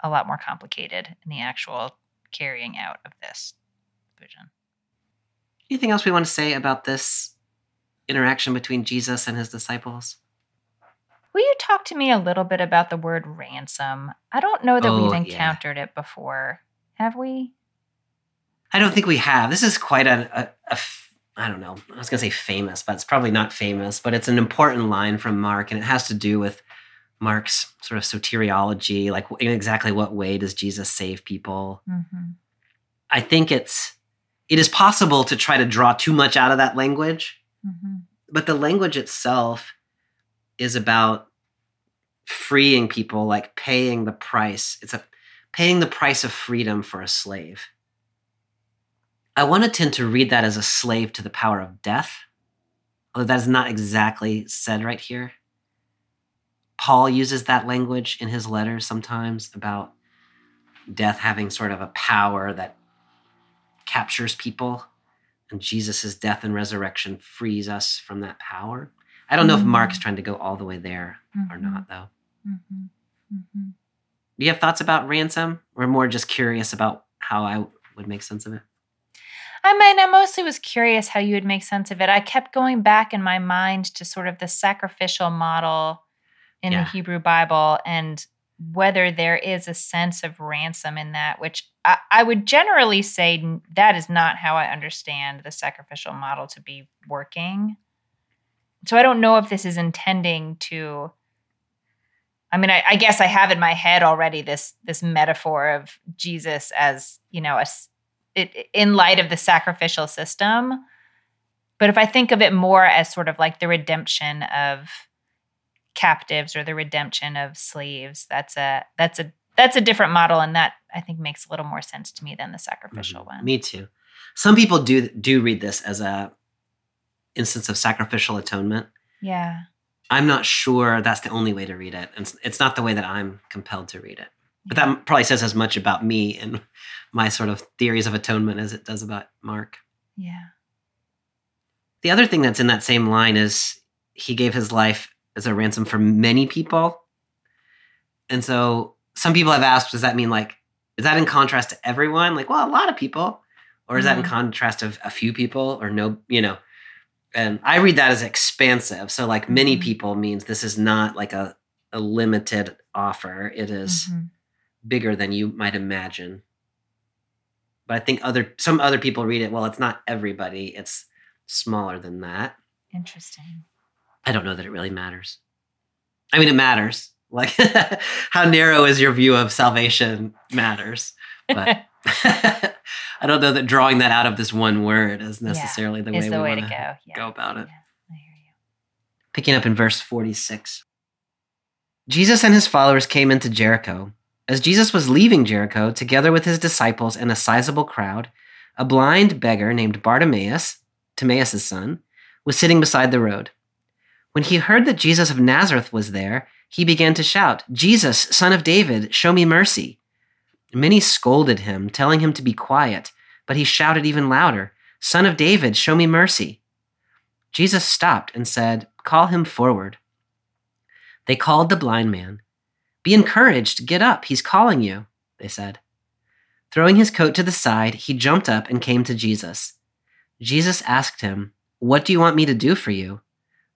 a lot more complicated in the actual carrying out of this vision. Anything else we want to say about this interaction between Jesus and his disciples? Will you talk to me a little bit about the word ransom? I don't know that we've encountered it before. Have we? I don't think we have. This is quite I don't know. I was going to say famous, but it's probably not famous, but it's an important line from Mark, and it has to do with Mark's sort of soteriology, like in exactly what way does Jesus save people? Mm-hmm. I think it is possible to try to draw too much out of that language, but the language itself is about freeing people, like paying the price. It's paying the price of freedom for a slave. I want to tend to read that as a slave to the power of death, although that is not exactly said right here. Paul uses that language in his letters sometimes about death having sort of a power that captures people, and Jesus' death and resurrection frees us from that power. I don't know if Mark's trying to go all the way there or not, though. Do you have thoughts about ransom, or more just curious about how I would make sense of it? I mean, I mostly was curious how you would make sense of it. I kept going back in my mind to sort of the sacrificial model in the Hebrew Bible, and whether there is a sense of ransom in that, which I would generally say that is not how I understand the sacrificial model to be working. So I don't know if this is intending to, I mean, I guess I have in my head already this metaphor of Jesus as, you know, in light of the sacrificial system. But if I think of it more as sort of like the redemption of captives or the redemption of slaves, that's a that's a different model, and that I think makes a little more sense to me than the sacrificial one. Me too. Some people do read this as a instance of sacrificial atonement. Yeah. I'm not sure that's the only way to read it. And it's not the way that I'm compelled to read it. But that probably says as much about me and my sort of theories of atonement as it does about Mark. Yeah. The other thing that's in that same line is he gave his life as a ransom for many people. And so some people have asked, does that mean like, is that in contrast to everyone? Like, well, a lot of people. Or is that in contrast of a few people or no, you know? And I read that as expansive. So like many people means this is not like a limited offer. It is bigger than you might imagine. But I think some other people read it, well, it's not everybody. It's smaller than that. Interesting. I don't know that it really matters. I mean, it matters. Like how narrow is your view of salvation matters. But I don't know that drawing that out of this one word is necessarily the way to go about it. Yeah, I hear you. Picking up in verse 46. Jesus and his followers came into Jericho. As Jesus was leaving Jericho, together with his disciples and a sizable crowd, a blind beggar named Bartimaeus, Timaeus' son, was sitting beside the road. When he heard that Jesus of Nazareth was there, he began to shout, "Jesus, son of David, show me mercy." Many scolded him, telling him to be quiet, but he shouted even louder, "Son of David, show me mercy." Jesus stopped and said, "Call him forward." They called the blind man. "Be encouraged, get up, he's calling you," they said. Throwing his coat to the side, he jumped up and came to Jesus. Jesus asked him, "What do you want me to do for you?"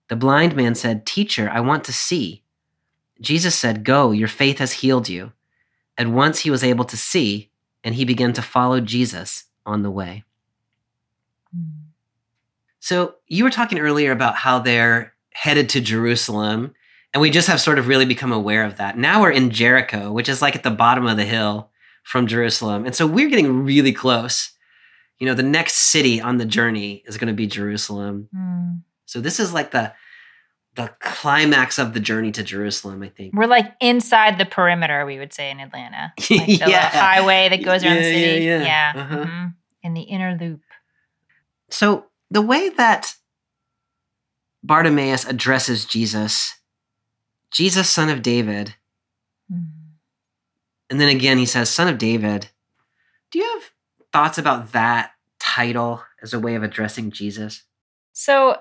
The blind man said, "Teacher, I want to see." Jesus said, "Go, your faith has healed you." At once he was able to see, and he began to follow Jesus on the way. So you were talking earlier about how they're headed to Jerusalem, and we just have sort of really become aware of that. Now we're in Jericho, which is like at the bottom of the hill from Jerusalem. And so we're getting really close. You know, the next city on the journey is going to be Jerusalem. So this is like the climax of the journey to Jerusalem, I think. We're like inside the perimeter, we would say in Atlanta. Like the highway that goes around the city. In the inner loop. So the way that Bartimaeus addresses Jesus, son of David. And then again, he says, "Son of David." Do you have thoughts about that title as a way of addressing Jesus? So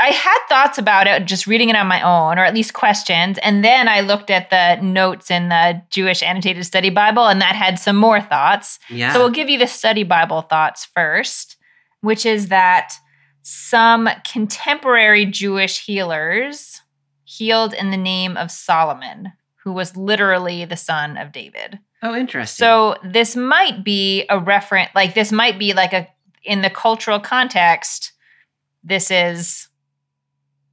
I had thoughts about it just reading it on my own, or at least questions. And then I looked at the notes in the Jewish Annotated Study Bible, and that had some more thoughts. Yeah. So we'll give you the Study Bible thoughts first, which is that some contemporary Jewish healers healed in the name of Solomon, who was literally the son of David. Oh, interesting. So this might be a reference, like this might be like a, in the cultural context, this is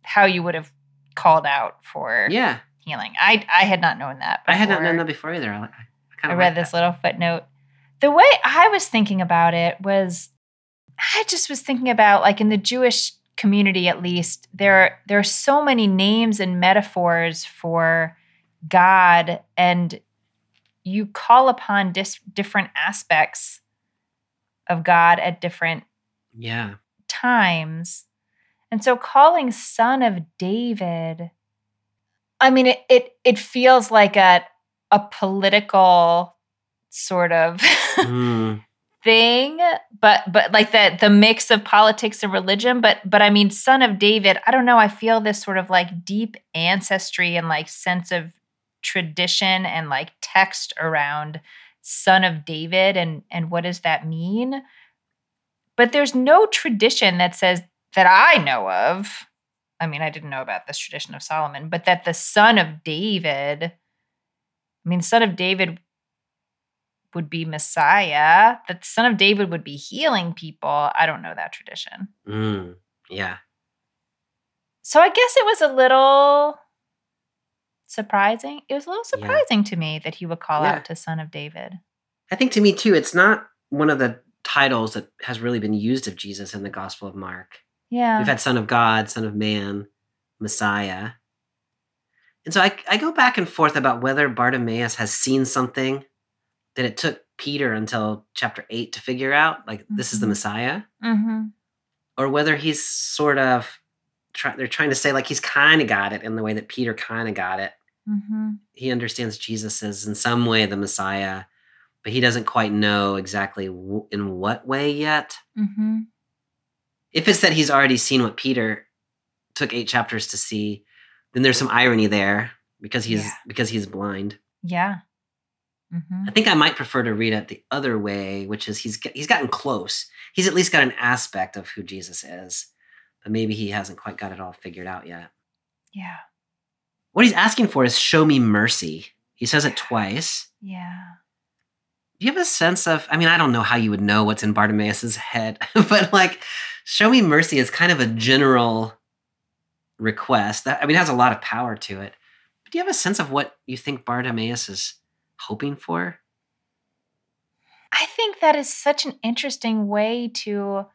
how you would have called out for healing. I had not known that before. I had not known that before either. I read this little footnote. The way I was thinking about it was, I just was thinking about, like, in the Jewish community at least, there are so many names and metaphors for God, and you call upon different aspects of God at different times. And so calling Son of David, I mean, it feels like a political sort of thing, but like the mix of politics and religion. But I mean, Son of David, I don't know, I feel this sort of like deep ancestry and like sense of tradition and like text around Son of David and what does that mean? But there's no tradition that says, that I know of, I mean, I didn't know about this tradition of Solomon, but that the son of David, I mean, son of David would be Messiah, that the son of David would be healing people. I don't know that tradition. Yeah. So I guess it was a little surprising. It was a little surprising to me that he would call out to Son of David. I think to me too, it's not one of the titles that has really been used of Jesus in the Gospel of Mark. Yeah. We've had Son of God, Son of Man, Messiah. And so I go back and forth about whether Bartimaeus has seen something that it took Peter until chapter 8 to figure out, like, this is the Messiah, or whether he's sort of, they're trying to say, like, he's kind of got it in the way that Peter kind of got it. Mm-hmm. He understands Jesus is in some way the Messiah, but he doesn't quite know exactly in what way yet. Mm-hmm. If it's that he's already seen what Peter took 8 chapters to see, then there's some irony there because he's blind. Yeah. Mm-hmm. I think I might prefer to read it the other way, which is he's gotten close. He's at least got an aspect of who Jesus is, but maybe he hasn't quite got it all figured out yet. Yeah. What he's asking for is show me mercy. He says it twice. Yeah. Do you have a sense of, I mean, I don't know how you would know what's in Bartimaeus's head, but like, show me mercy is kind of a general request. That, I mean, it has a lot of power to it. But do you have a sense of what you think Bartimaeus is hoping for? I think that is such an interesting way to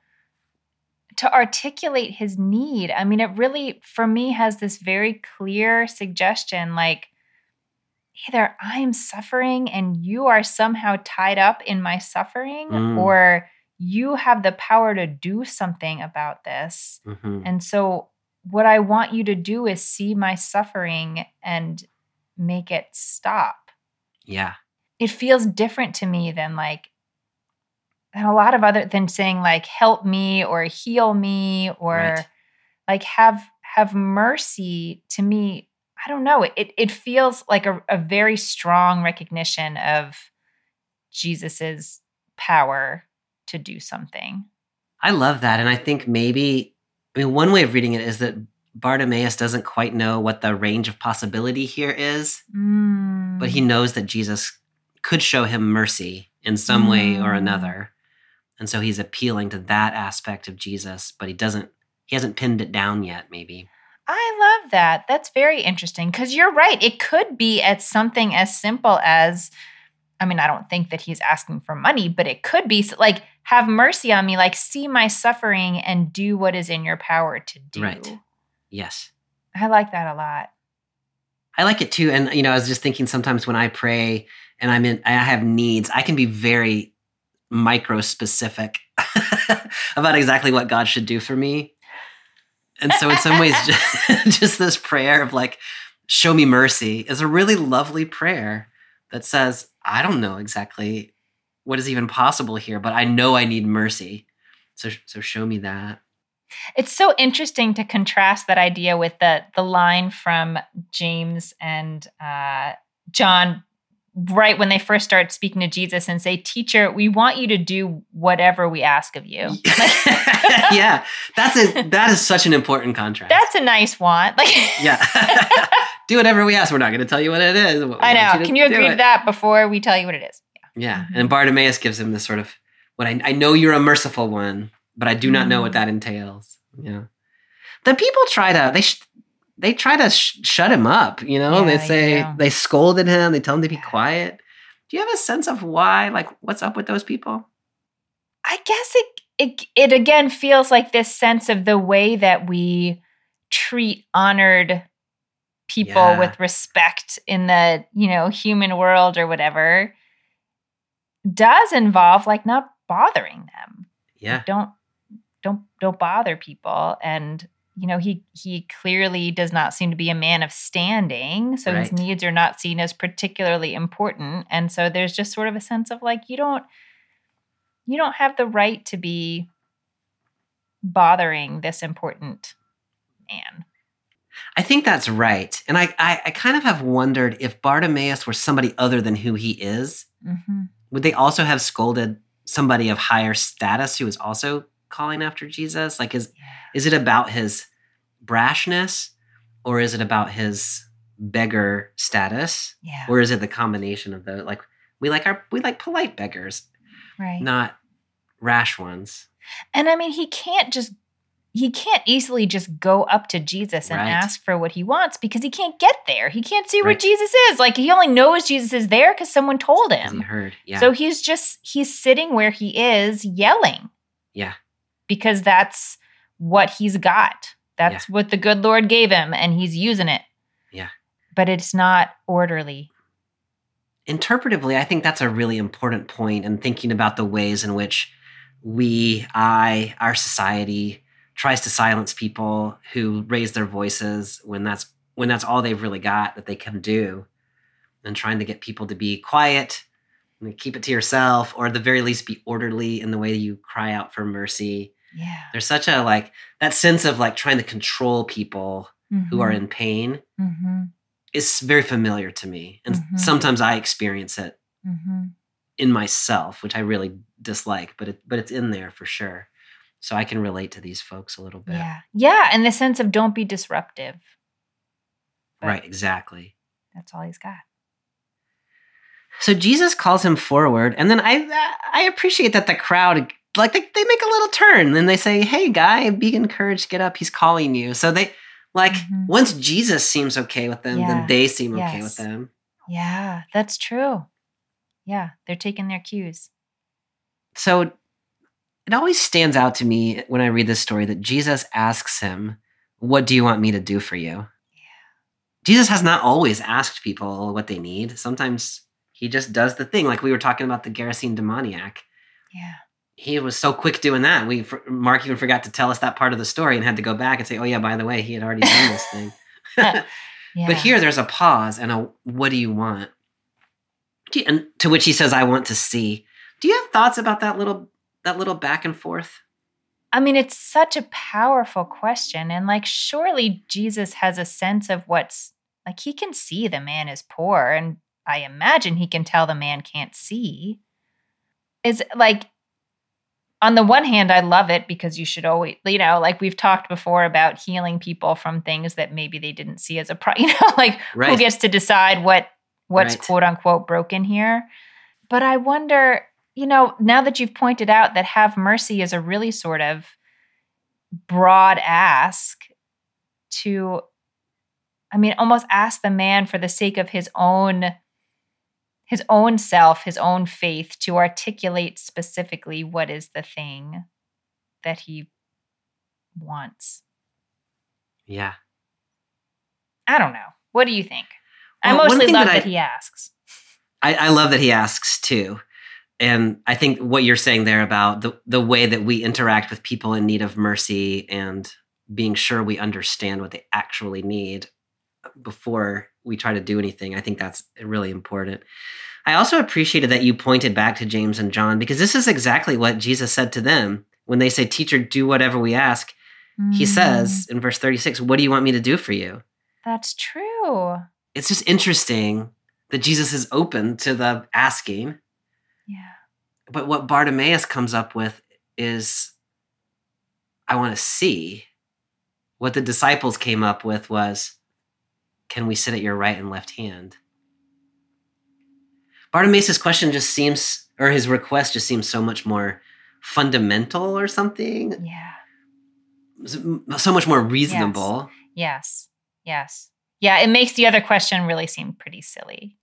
articulate his need. I mean, it really, for me, has this very clear suggestion, like, either I'm suffering and you are somehow tied up in my suffering, or you have the power to do something about this. Mm-hmm. And so what I want you to do is see my suffering and make it stop. Yeah. It feels different to me than a lot of other than saying like, help me or heal me or like have mercy. To me, I don't know. It feels like a very strong recognition of Jesus's power to do something. I love that. And I think maybe, I mean, one way of reading it is that Bartimaeus doesn't quite know what the range of possibility here is, but he knows that Jesus could show him mercy in some way or another. And so he's appealing to that aspect of Jesus, but he hasn't pinned it down yet, maybe. I love that. That's very interesting, because you're right. It could be at something as simple as, I mean, I don't think that he's asking for money, but it could be like, have mercy on me, like see my suffering and do what is in your power to do. Right. Yes. I like that a lot. I like it too. And, you know, I was just thinking sometimes when I pray and I have needs, I can be very micro-specific about exactly what God should do for me. And so in some ways, just this prayer of like, show me mercy is a really lovely prayer that says, I don't know exactly what is even possible here, but I know I need mercy. So show me that. It's so interesting to contrast that idea with the line from James and John right when they first start speaking to Jesus and say, teacher, we want you to do whatever we ask of you. Yeah, that is such an important contrast. That's a nice want. Like, yeah. Do whatever we ask. We're not going to tell you what it is. I know. Can you agree to that before we tell you what it is? Yeah. And Bartimaeus gives him this sort of, what I know you're a merciful one, but I do not know what that entails. Yeah. The people try to shut him up, you know? Yeah, they say, they scolded him. They tell him to be quiet. Do you have a sense of why, like, what's up with those people? I guess it again feels like this sense of the way that we treat honored people with respect in the, you know, human world or whatever does involve, like, not bothering them. Yeah. Like, don't bother people. And, you know, he clearly does not seem to be a man of standing. So his needs are not seen as particularly important. And so there's just sort of a sense of like, you don't have the right to be bothering this important man. I think that's right. And I kind of have wondered if Bartimaeus were somebody other than who he is, would they also have scolded somebody of higher status who is also calling after Jesus? Like, is it about his brashness, or is it about his beggar status? Yeah. Or is it the combination of those? Like, we like polite beggars, right? Not rash ones. And I mean, he can't easily just go up to Jesus and ask for what he wants, because he can't get there. He can't see where Jesus is. Like, he only knows Jesus is there because someone told him. He heard. Yeah. So he's sitting where he is, yelling. Yeah. Because that's what he's got. That's what the good Lord gave him, and he's using it. Yeah. but it's not orderly. Interpretively, I think that's a really important point in thinking about the ways in which our society tries to silence people who raise their voices when that's all they've really got that they can do, and trying to get people to be quiet and keep it to yourself, or at the very least be orderly in the way you cry out for mercy. Yeah. There's such a that sense of trying to control people mm-hmm. who are in pain mm-hmm. is very familiar to me. And mm-hmm. sometimes I experience it mm-hmm. in myself, which I really dislike, but it's in there for sure. So I can relate to these folks a little bit. Yeah, and the sense of don't be disruptive. But right, exactly. That's all he's got. So Jesus calls him forward, and then I appreciate that the crowd, they make a little turn, and they say, hey, guy, be encouraged, get up, he's calling you. So they, mm-hmm. once Jesus seems okay with them, then they seem okay with them. Yeah, that's true. Yeah, they're taking their cues. So it always stands out to me when I read this story that Jesus asks him, what do you want me to do for you? Yeah. Jesus has not always asked people what they need. Sometimes he just does the thing. Like we were talking about the Gerasene demoniac. Yeah. He was so quick doing that. Mark even forgot to tell us that part of the story and had to go back and say, oh yeah, by the way, he had already done this thing. Yeah. But here there's a pause and a, what do you want? And to which he says, I want to see. Do you have thoughts about that little back and forth? I mean, it's such a powerful question. And surely Jesus has a sense of what's he can see the man is poor. And I imagine he can tell the man can't see. Is on the one hand, I love it because you should always, we've talked before about healing people from things that maybe they didn't see as a problem, right. Who gets to decide what's right. quote unquote broken here. But I wonder, now that you've pointed out that have mercy is a really sort of broad ask almost ask the man for the sake of his own self, his own faith, to articulate specifically what is the thing that he wants. Yeah. I don't know. What do you think? I mostly love that he asks. I love that he asks too. And I think what you're saying there about the way that we interact with people in need of mercy and being sure we understand what they actually need before we try to do anything, I think that's really important. I also appreciated that you pointed back to James and John, because this is exactly what Jesus said to them. When they say, teacher, do whatever we ask, mm-hmm. he says in verse 36, what do you want me to do for you? That's true. It's just interesting that Jesus is open to the asking. Yeah. But what Bartimaeus comes up with is, I want to see. What the disciples came up with was, can we sit at your right and left hand? Bartimaeus' question just seems, or his request just seems so much more fundamental or something. Yeah. So much more reasonable. Yes. Yeah, it makes the other question really seem pretty silly.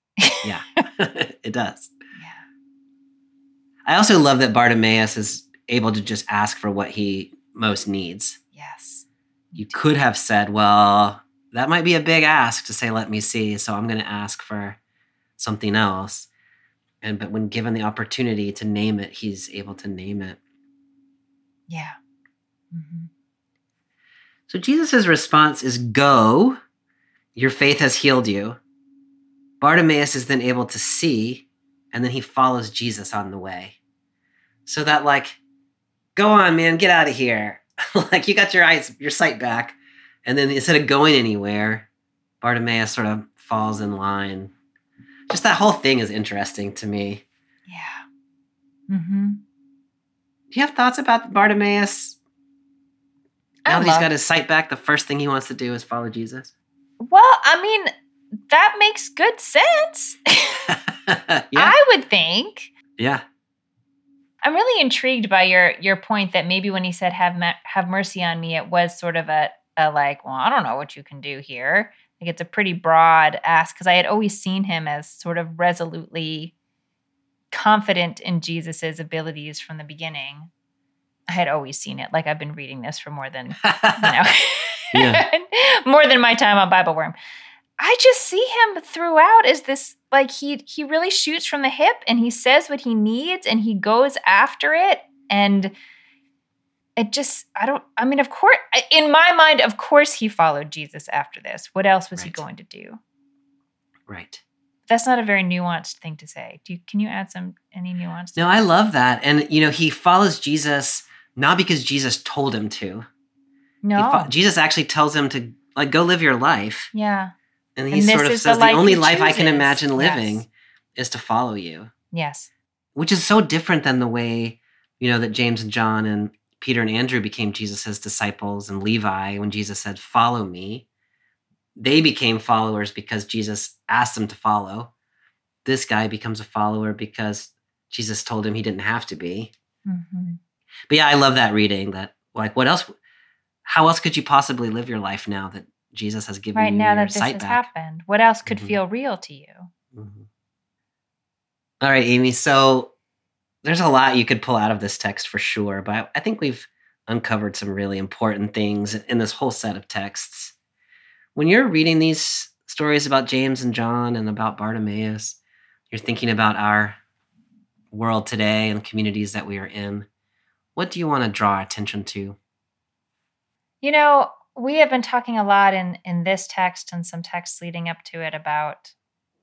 Yeah, it does. Yeah. I also love that Bartimaeus is able to just ask for what he most needs. Yes. You could have said, well, that might be a big ask to say, let me see, so I'm going to ask for something else. But when given the opportunity to name it, he's able to name it. Yeah. Mm-hmm. So Jesus' response is, go. Your faith has healed you. Bartimaeus is then able to see, and then he follows Jesus on the way. So that go on, man, get out of here. You got your sight back. And then instead of going anywhere, Bartimaeus sort of falls in line. Just that whole thing is interesting to me. Yeah. Mm-hmm. Do you have thoughts about Bartimaeus? Now that he's got his sight back, the first thing he wants to do is follow Jesus. Well, that makes good sense. Yeah. I would think. Yeah. I'm really intrigued by your point that maybe when he said, have mercy on me, it was sort of well, I don't know what you can do here. It's a pretty broad ask, because I had always seen him as sort of resolutely confident in Jesus's abilities from the beginning. I had always seen it. I've been reading this for more than more than my time on BibleWorm. I just see him throughout as this, like, he really shoots from the hip and he says what he needs and he goes after it. And it just, of course, in my mind, of course he followed Jesus after this. What else was he going to do? Right. That's not a very nuanced thing to say. Can you add any nuance? No, I love that. And, he follows Jesus not because Jesus told him to. No. Jesus actually tells him to, go live your life. Yeah. And he sort of says, the only life I can imagine living is to follow you. Yes. Which is so different than the way, that James and John and Peter and Andrew became Jesus's disciples, and Levi, when Jesus said, follow me, they became followers because Jesus asked them to follow. This guy becomes a follower because Jesus told him he didn't have to be. Mm-hmm. But yeah, I love that reading that, what else, how else could you possibly live your life now that Jesus has given you your sight back? Right now that this has happened, what else could feel real to you? Mm-hmm. All right, Amy, so there's a lot you could pull out of this text for sure, but I think we've uncovered some really important things in this whole set of texts. When you're reading these stories about James and John and about Bartimaeus, you're thinking about our world today and communities that we are in. What do you want to draw attention to? We have been talking a lot in this text and some texts leading up to it about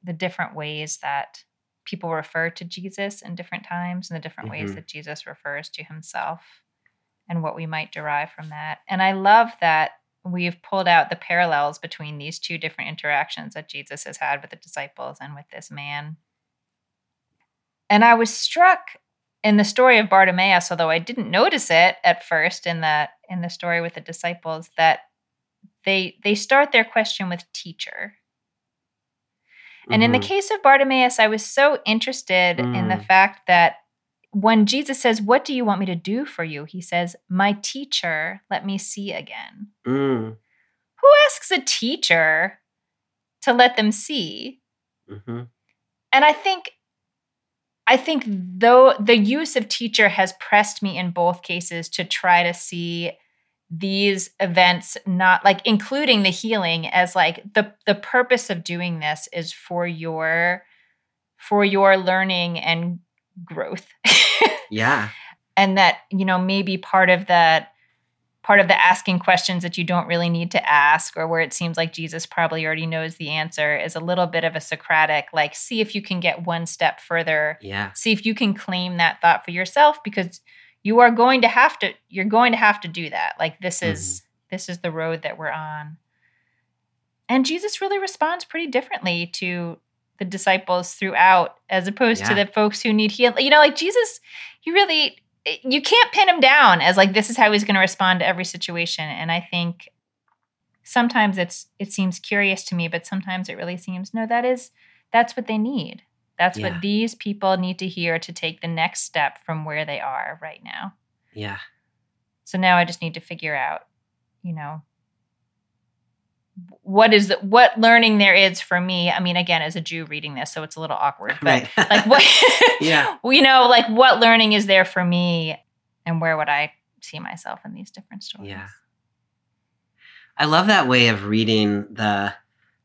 the different ways that people refer to Jesus in different times and the different ways that Jesus refers to himself and what we might derive from that. And I love that we've pulled out the parallels between these two different interactions that Jesus has had with the disciples and with this man. And I was struck in the story of Bartimaeus, although I didn't notice it at first in the story with the disciples, that they start their question with teacher. And in the case of Bartimaeus, I was so interested in the fact that when Jesus says, what do you want me to do for you? He says, my teacher, let me see again. Mm. Who asks a teacher to let them see? Mm-hmm. And I think though the use of teacher has pressed me in both cases to try to see these events, not like including the healing, as the purpose of doing this is for your learning and growth. Yeah. And that, maybe part of the asking questions that you don't really need to ask, or where it seems like Jesus probably already knows the answer, is a little bit of a Socratic, see if you can get one step further. Yeah. See if you can claim that thought for yourself, because you're going to have to do that. This is the road that we're on. And Jesus really responds pretty differently to the disciples throughout, as opposed to the folks who need healing. Jesus, you can't pin him down as this is how he's going to respond to every situation. And I think sometimes it seems curious to me, but sometimes it really seems, no, that's what they need. That's what these people need to hear to take the next step from where they are right now. Yeah. So now I just need to figure out, what learning there is for me. I mean, again, as a Jew reading this, so it's a little awkward, but what, what learning is there for me, and where would I see myself in these different stories? Yeah. I love that way of reading the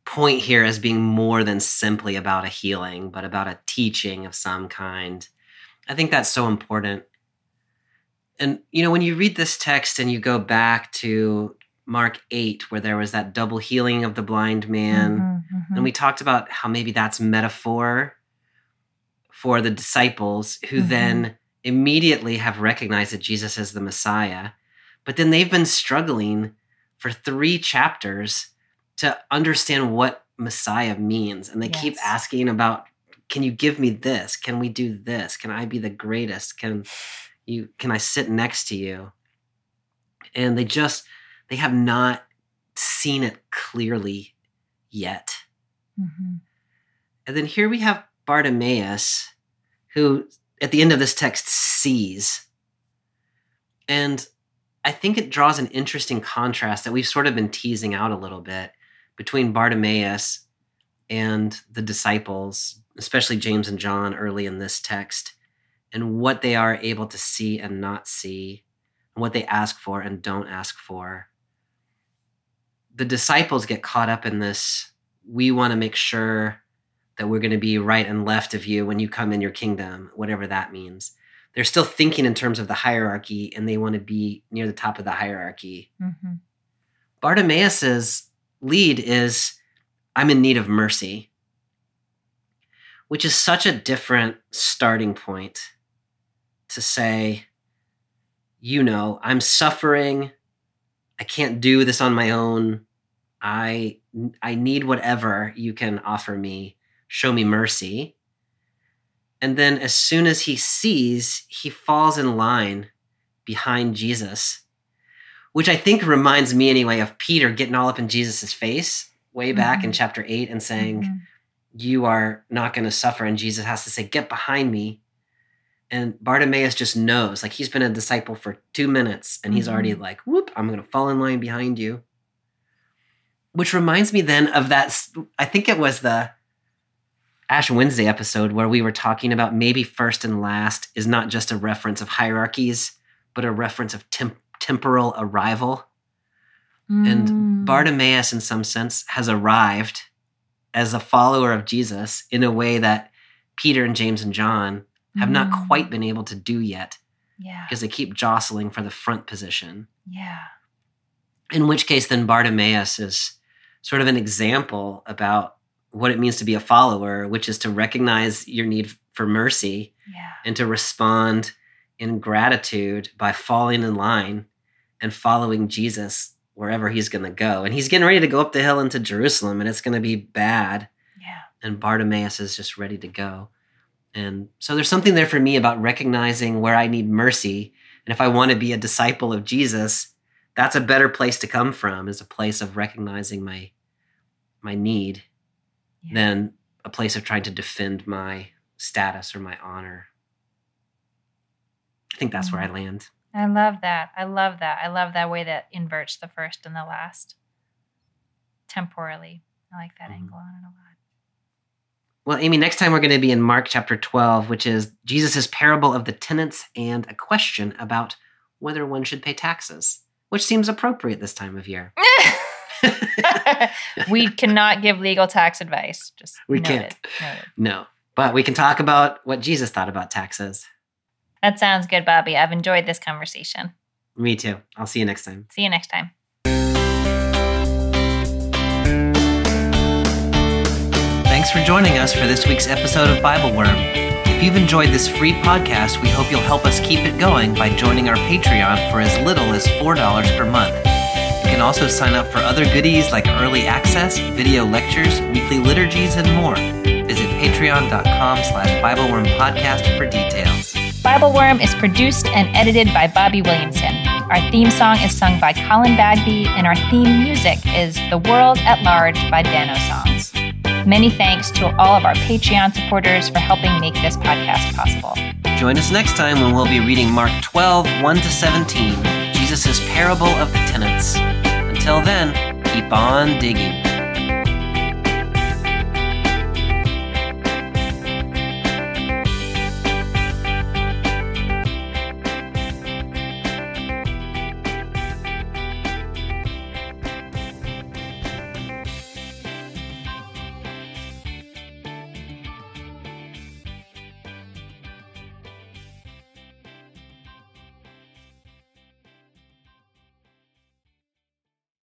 point here as being more than simply about a healing, but about a teaching of some kind. I think that's so important. And, when you read this text and you go back to Mark 8, where there was that double healing of the blind man, and we talked about how maybe that's metaphor for the disciples who then immediately have recognized that Jesus is the Messiah, but then they've been struggling for 3 chapters to understand what Messiah means. And they keep asking about, can you give me this? Can we do this? Can I be the greatest? Can I sit next to you? And they have not seen it clearly yet. Mm-hmm. And then here we have Bartimaeus, who at the end of this text sees. And I think it draws an interesting contrast that we've sort of been teasing out a little bit between Bartimaeus and the disciples, especially James and John early in this text, and what they are able to see and not see, and what they ask for and don't ask for. The disciples get caught up in this we want to make sure that we're going to be right and left of you when you come in your kingdom, whatever that means. They're still thinking in terms of the hierarchy, and they want to be near the top of the hierarchy. Mm-hmm. Bartimaeus's lead is, I'm in need of mercy, which is such a different starting point to say, you know, I'm suffering. I can't do this on my own. I need whatever you can offer me. Show me mercy. And then as soon as he sees, he falls in line behind Jesus, which I think reminds me anyway of Peter getting all up in Jesus's face way mm-hmm. back in chapter 8 and saying, mm-hmm. you are not going to suffer. And Jesus has to say, get behind me. And Bartimaeus just knows, like he's been a disciple for 2 minutes and he's mm-hmm. already like, whoop, I'm going to fall in line behind you. Which reminds me then of that, I think it was the Ash Wednesday episode where we were talking about maybe first and last is not just a reference of hierarchies, but a reference of temporal arrival. Mm. And Bartimaeus, in some sense, has arrived as a follower of Jesus in a way that Peter and James and John have not quite been able to do yet. Yeah. Because they keep jostling for the front position. Yeah. In which case, then Bartimaeus is sort of an example about what it means to be a follower, which is to recognize your need for mercy and to respond in gratitude by falling in line and following Jesus wherever he's going to go. And he's getting ready to go up the hill into Jerusalem, and it's going to be bad. Yeah. And Bartimaeus is just ready to go. And so there's something there for me about recognizing where I need mercy. And if I want to be a disciple of Jesus, that's a better place to come from, is a place of recognizing my need. Yeah. than a place of trying to defend my status or my honor. I think that's where I land. I love that. I love that. I love that way that inverts the first and the last temporally. I like that angle on it a lot. Well, Amy, next time we're going to be in Mark chapter 12, which is Jesus' parable of the tenants and a question about whether one should pay taxes, which seems appropriate this time of year. We cannot give legal tax advice. Just we can't. No, but we can talk about what Jesus thought about taxes. That sounds good, Bobby. I've enjoyed this conversation. Me too. I'll see you next time. See you next time. Thanks for joining us for this week's episode of BibleWorm. If you've enjoyed this free podcast, we hope you'll help us keep it going by joining our Patreon for as little as $4 per month. You can also sign up for other goodies like early access, video lectures, weekly liturgies, and more. Visit patreon.com/BibleWorm podcast for details. BibleWorm is produced and edited by Bobby Williamson. Our theme song is sung by Colin Bagby, and our theme music is The World at Large by Dano Songs. Many thanks to all of our Patreon supporters for helping make this podcast possible. Join us next time when we'll be reading Mark 12:1-17, Jesus' parable of the tenants. Until then, keep on digging.